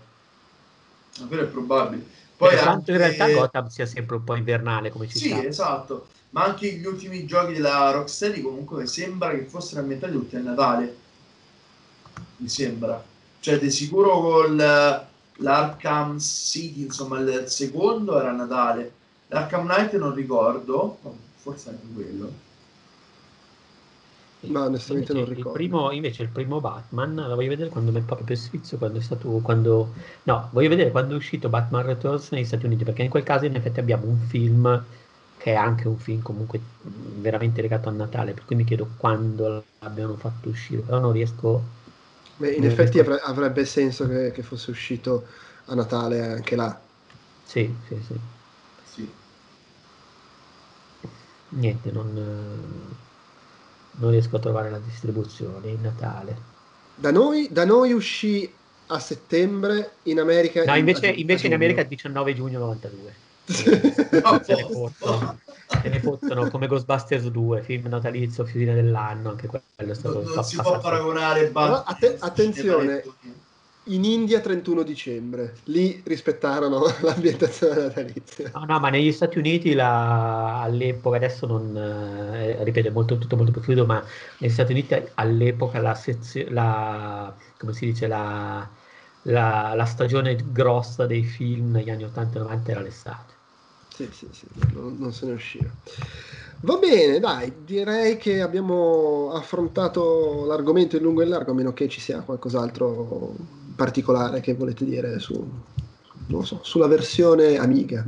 Quello è probabile. Poi anche... in realtà Gotham sia sempre un po' invernale come città. Sì, esatto. Ma anche gli ultimi giochi della Rocksteady comunque sembra che fossero ambientati tutti a Natale, mi sembra, cioè di sicuro con l'Arkham City, insomma il secondo era Natale, l'Arkham Knight non ricordo, forse anche quello, ma onestamente non ricordo. Il primo, invece il primo Batman la voglio vedere quando mi è proprio per sfizio, quando è stato, quando no, voglio vedere quando è uscito Batman Returns negli Stati Uniti, perché in quel caso in effetti abbiamo un film che è anche un film comunque veramente legato a Natale, per cui mi chiedo quando l'abbiano fatto uscire, però non riesco... Beh, in non effetti riesco... avrebbe senso che, che fosse uscito a Natale anche là. Sì, sì, sì. sì. Niente, non, non riesco a trovare la distribuzione in Natale. Da noi, da noi uscì a settembre, in America... No, invece in, invece in America il diciannove giugno novantadue. No, se ne fottono, se ne fottono come Ghostbusters due, film natalizio, fine dell'anno, anche quello è stato non, non si può paragonare. Bat- Però, att- attenzione, In India trentuno dicembre, lì rispettarono l'ambientazione natalizia. No, no, ma negli Stati Uniti la, all'epoca, adesso non eh, ripeto, è molto, tutto molto più fluido, ma negli Stati Uniti all'epoca la sezione, la, come si dice, la, la, la stagione grossa dei film negli anni ottanta e novanta era l'estate. Sì, sì, sì, non, non se ne usciva. Va bene, dai, direi che abbiamo affrontato l'argomento in lungo e in largo, a meno che ci sia qualcos'altro particolare che volete dire su, non lo so, sulla versione Amiga.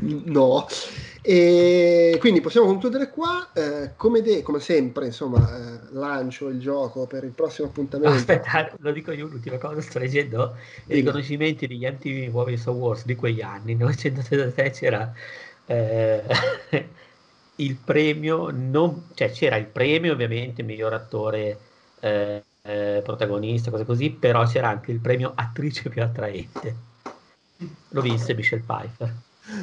No. E quindi possiamo concludere qua, eh, come, de- come sempre, insomma, eh, lancio il gioco per il prossimo appuntamento. Aspetta, lo dico io, l'ultima cosa, sto leggendo i riconoscimenti degli M T V Movie Awards di quegli anni. Nel millenovecentosettantatré c'era eh, il premio, non, cioè c'era il premio ovviamente miglior attore eh, eh, protagonista, cose così, però c'era anche il premio attrice più attraente, lo vinse Michelle Pfeiffer.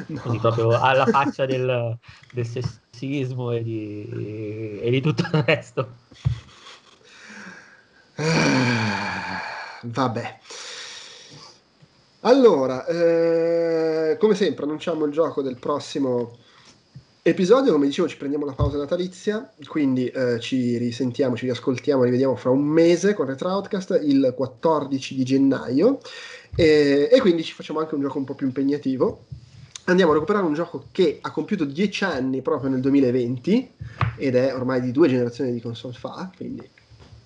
No. Quindi proprio alla faccia del, del sessismo e di, e di tutto il resto. Ah, vabbè, allora eh, come sempre annunciamo il gioco del prossimo episodio. Come dicevo, ci prendiamo la pausa natalizia, quindi eh, ci risentiamo, ci riascoltiamo, rivediamo fra un mese con Retro Outcast il quattordici di gennaio, eh, e quindi ci facciamo anche un gioco un po' più impegnativo. Andiamo a recuperare un gioco che ha compiuto dieci anni proprio nel duemilaventi ed è ormai di due generazioni di console fa, quindi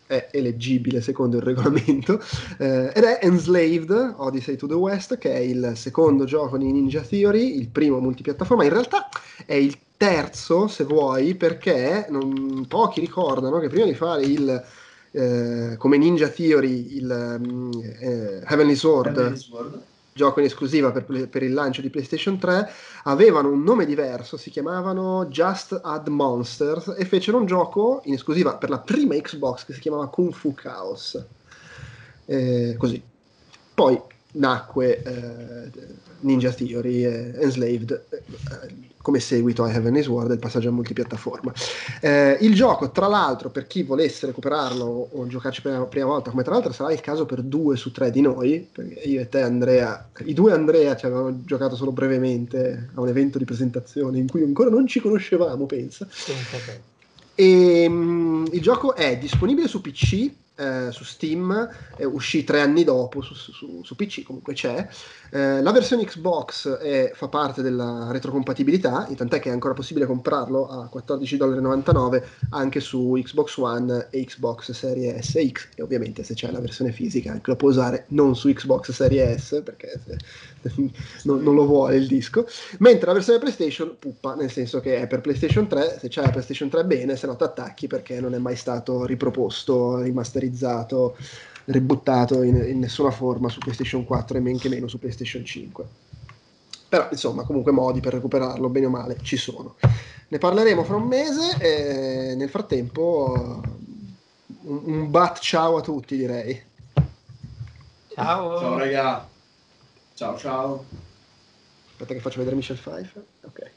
è eleggibile secondo il regolamento, eh, ed è Enslaved Odyssey to the West, che è il secondo gioco di Ninja Theory, il primo multipiattaforma. In realtà è il terzo, se vuoi, perché non, pochi ricordano che prima di fare il eh, come Ninja Theory il eh, Heavenly Sword, Heavenly Sword. gioco in esclusiva per, per il lancio di PlayStation tre, avevano un nome diverso, si chiamavano Just Add Monsters, e fecero un gioco in esclusiva per la prima Xbox che si chiamava Kung Fu Chaos, eh, così poi nacque eh, Ninja Theory eh, Enslaved eh, come seguito a Heavenly Sword, il passaggio a multipiattaforma. Eh, il gioco, tra l'altro, per chi volesse recuperarlo o, o giocarci per la prima volta, come tra l'altro sarà il caso per due su tre di noi, perché io e te, Andrea, i due Andrea ci avevano giocato solo brevemente a un evento di presentazione in cui ancora non ci conoscevamo, pensa. Sì, okay. E, um, il gioco è disponibile su P C, eh, su Steam, eh, uscì tre anni dopo su, su, su P C, comunque c'è. Eh, la versione Xbox è, fa parte della retrocompatibilità, tant'è che è ancora possibile comprarlo a quattordici virgola novantanove anche su Xbox One e Xbox Series S e X, e ovviamente se c'è la versione fisica anche lo puoi usare non su Xbox Series S, perché se, non, non lo vuole il disco, mentre la versione PlayStation puppa, nel senso che è per PlayStation tre, se c'è la PlayStation tre bene, se no ti attacchi perché non è mai stato riproposto, rimasterizzato, ributtato in, in nessuna forma su PlayStation quattro e men che meno su PlayStation cinque. Però insomma, comunque modi per recuperarlo bene o male ci sono, ne parleremo fra un mese. E nel frattempo un, un bat ciao a tutti, direi. Ciao ciao raga, ciao ciao. Aspetta che faccio vedere Michelle Pfeiffer, ok.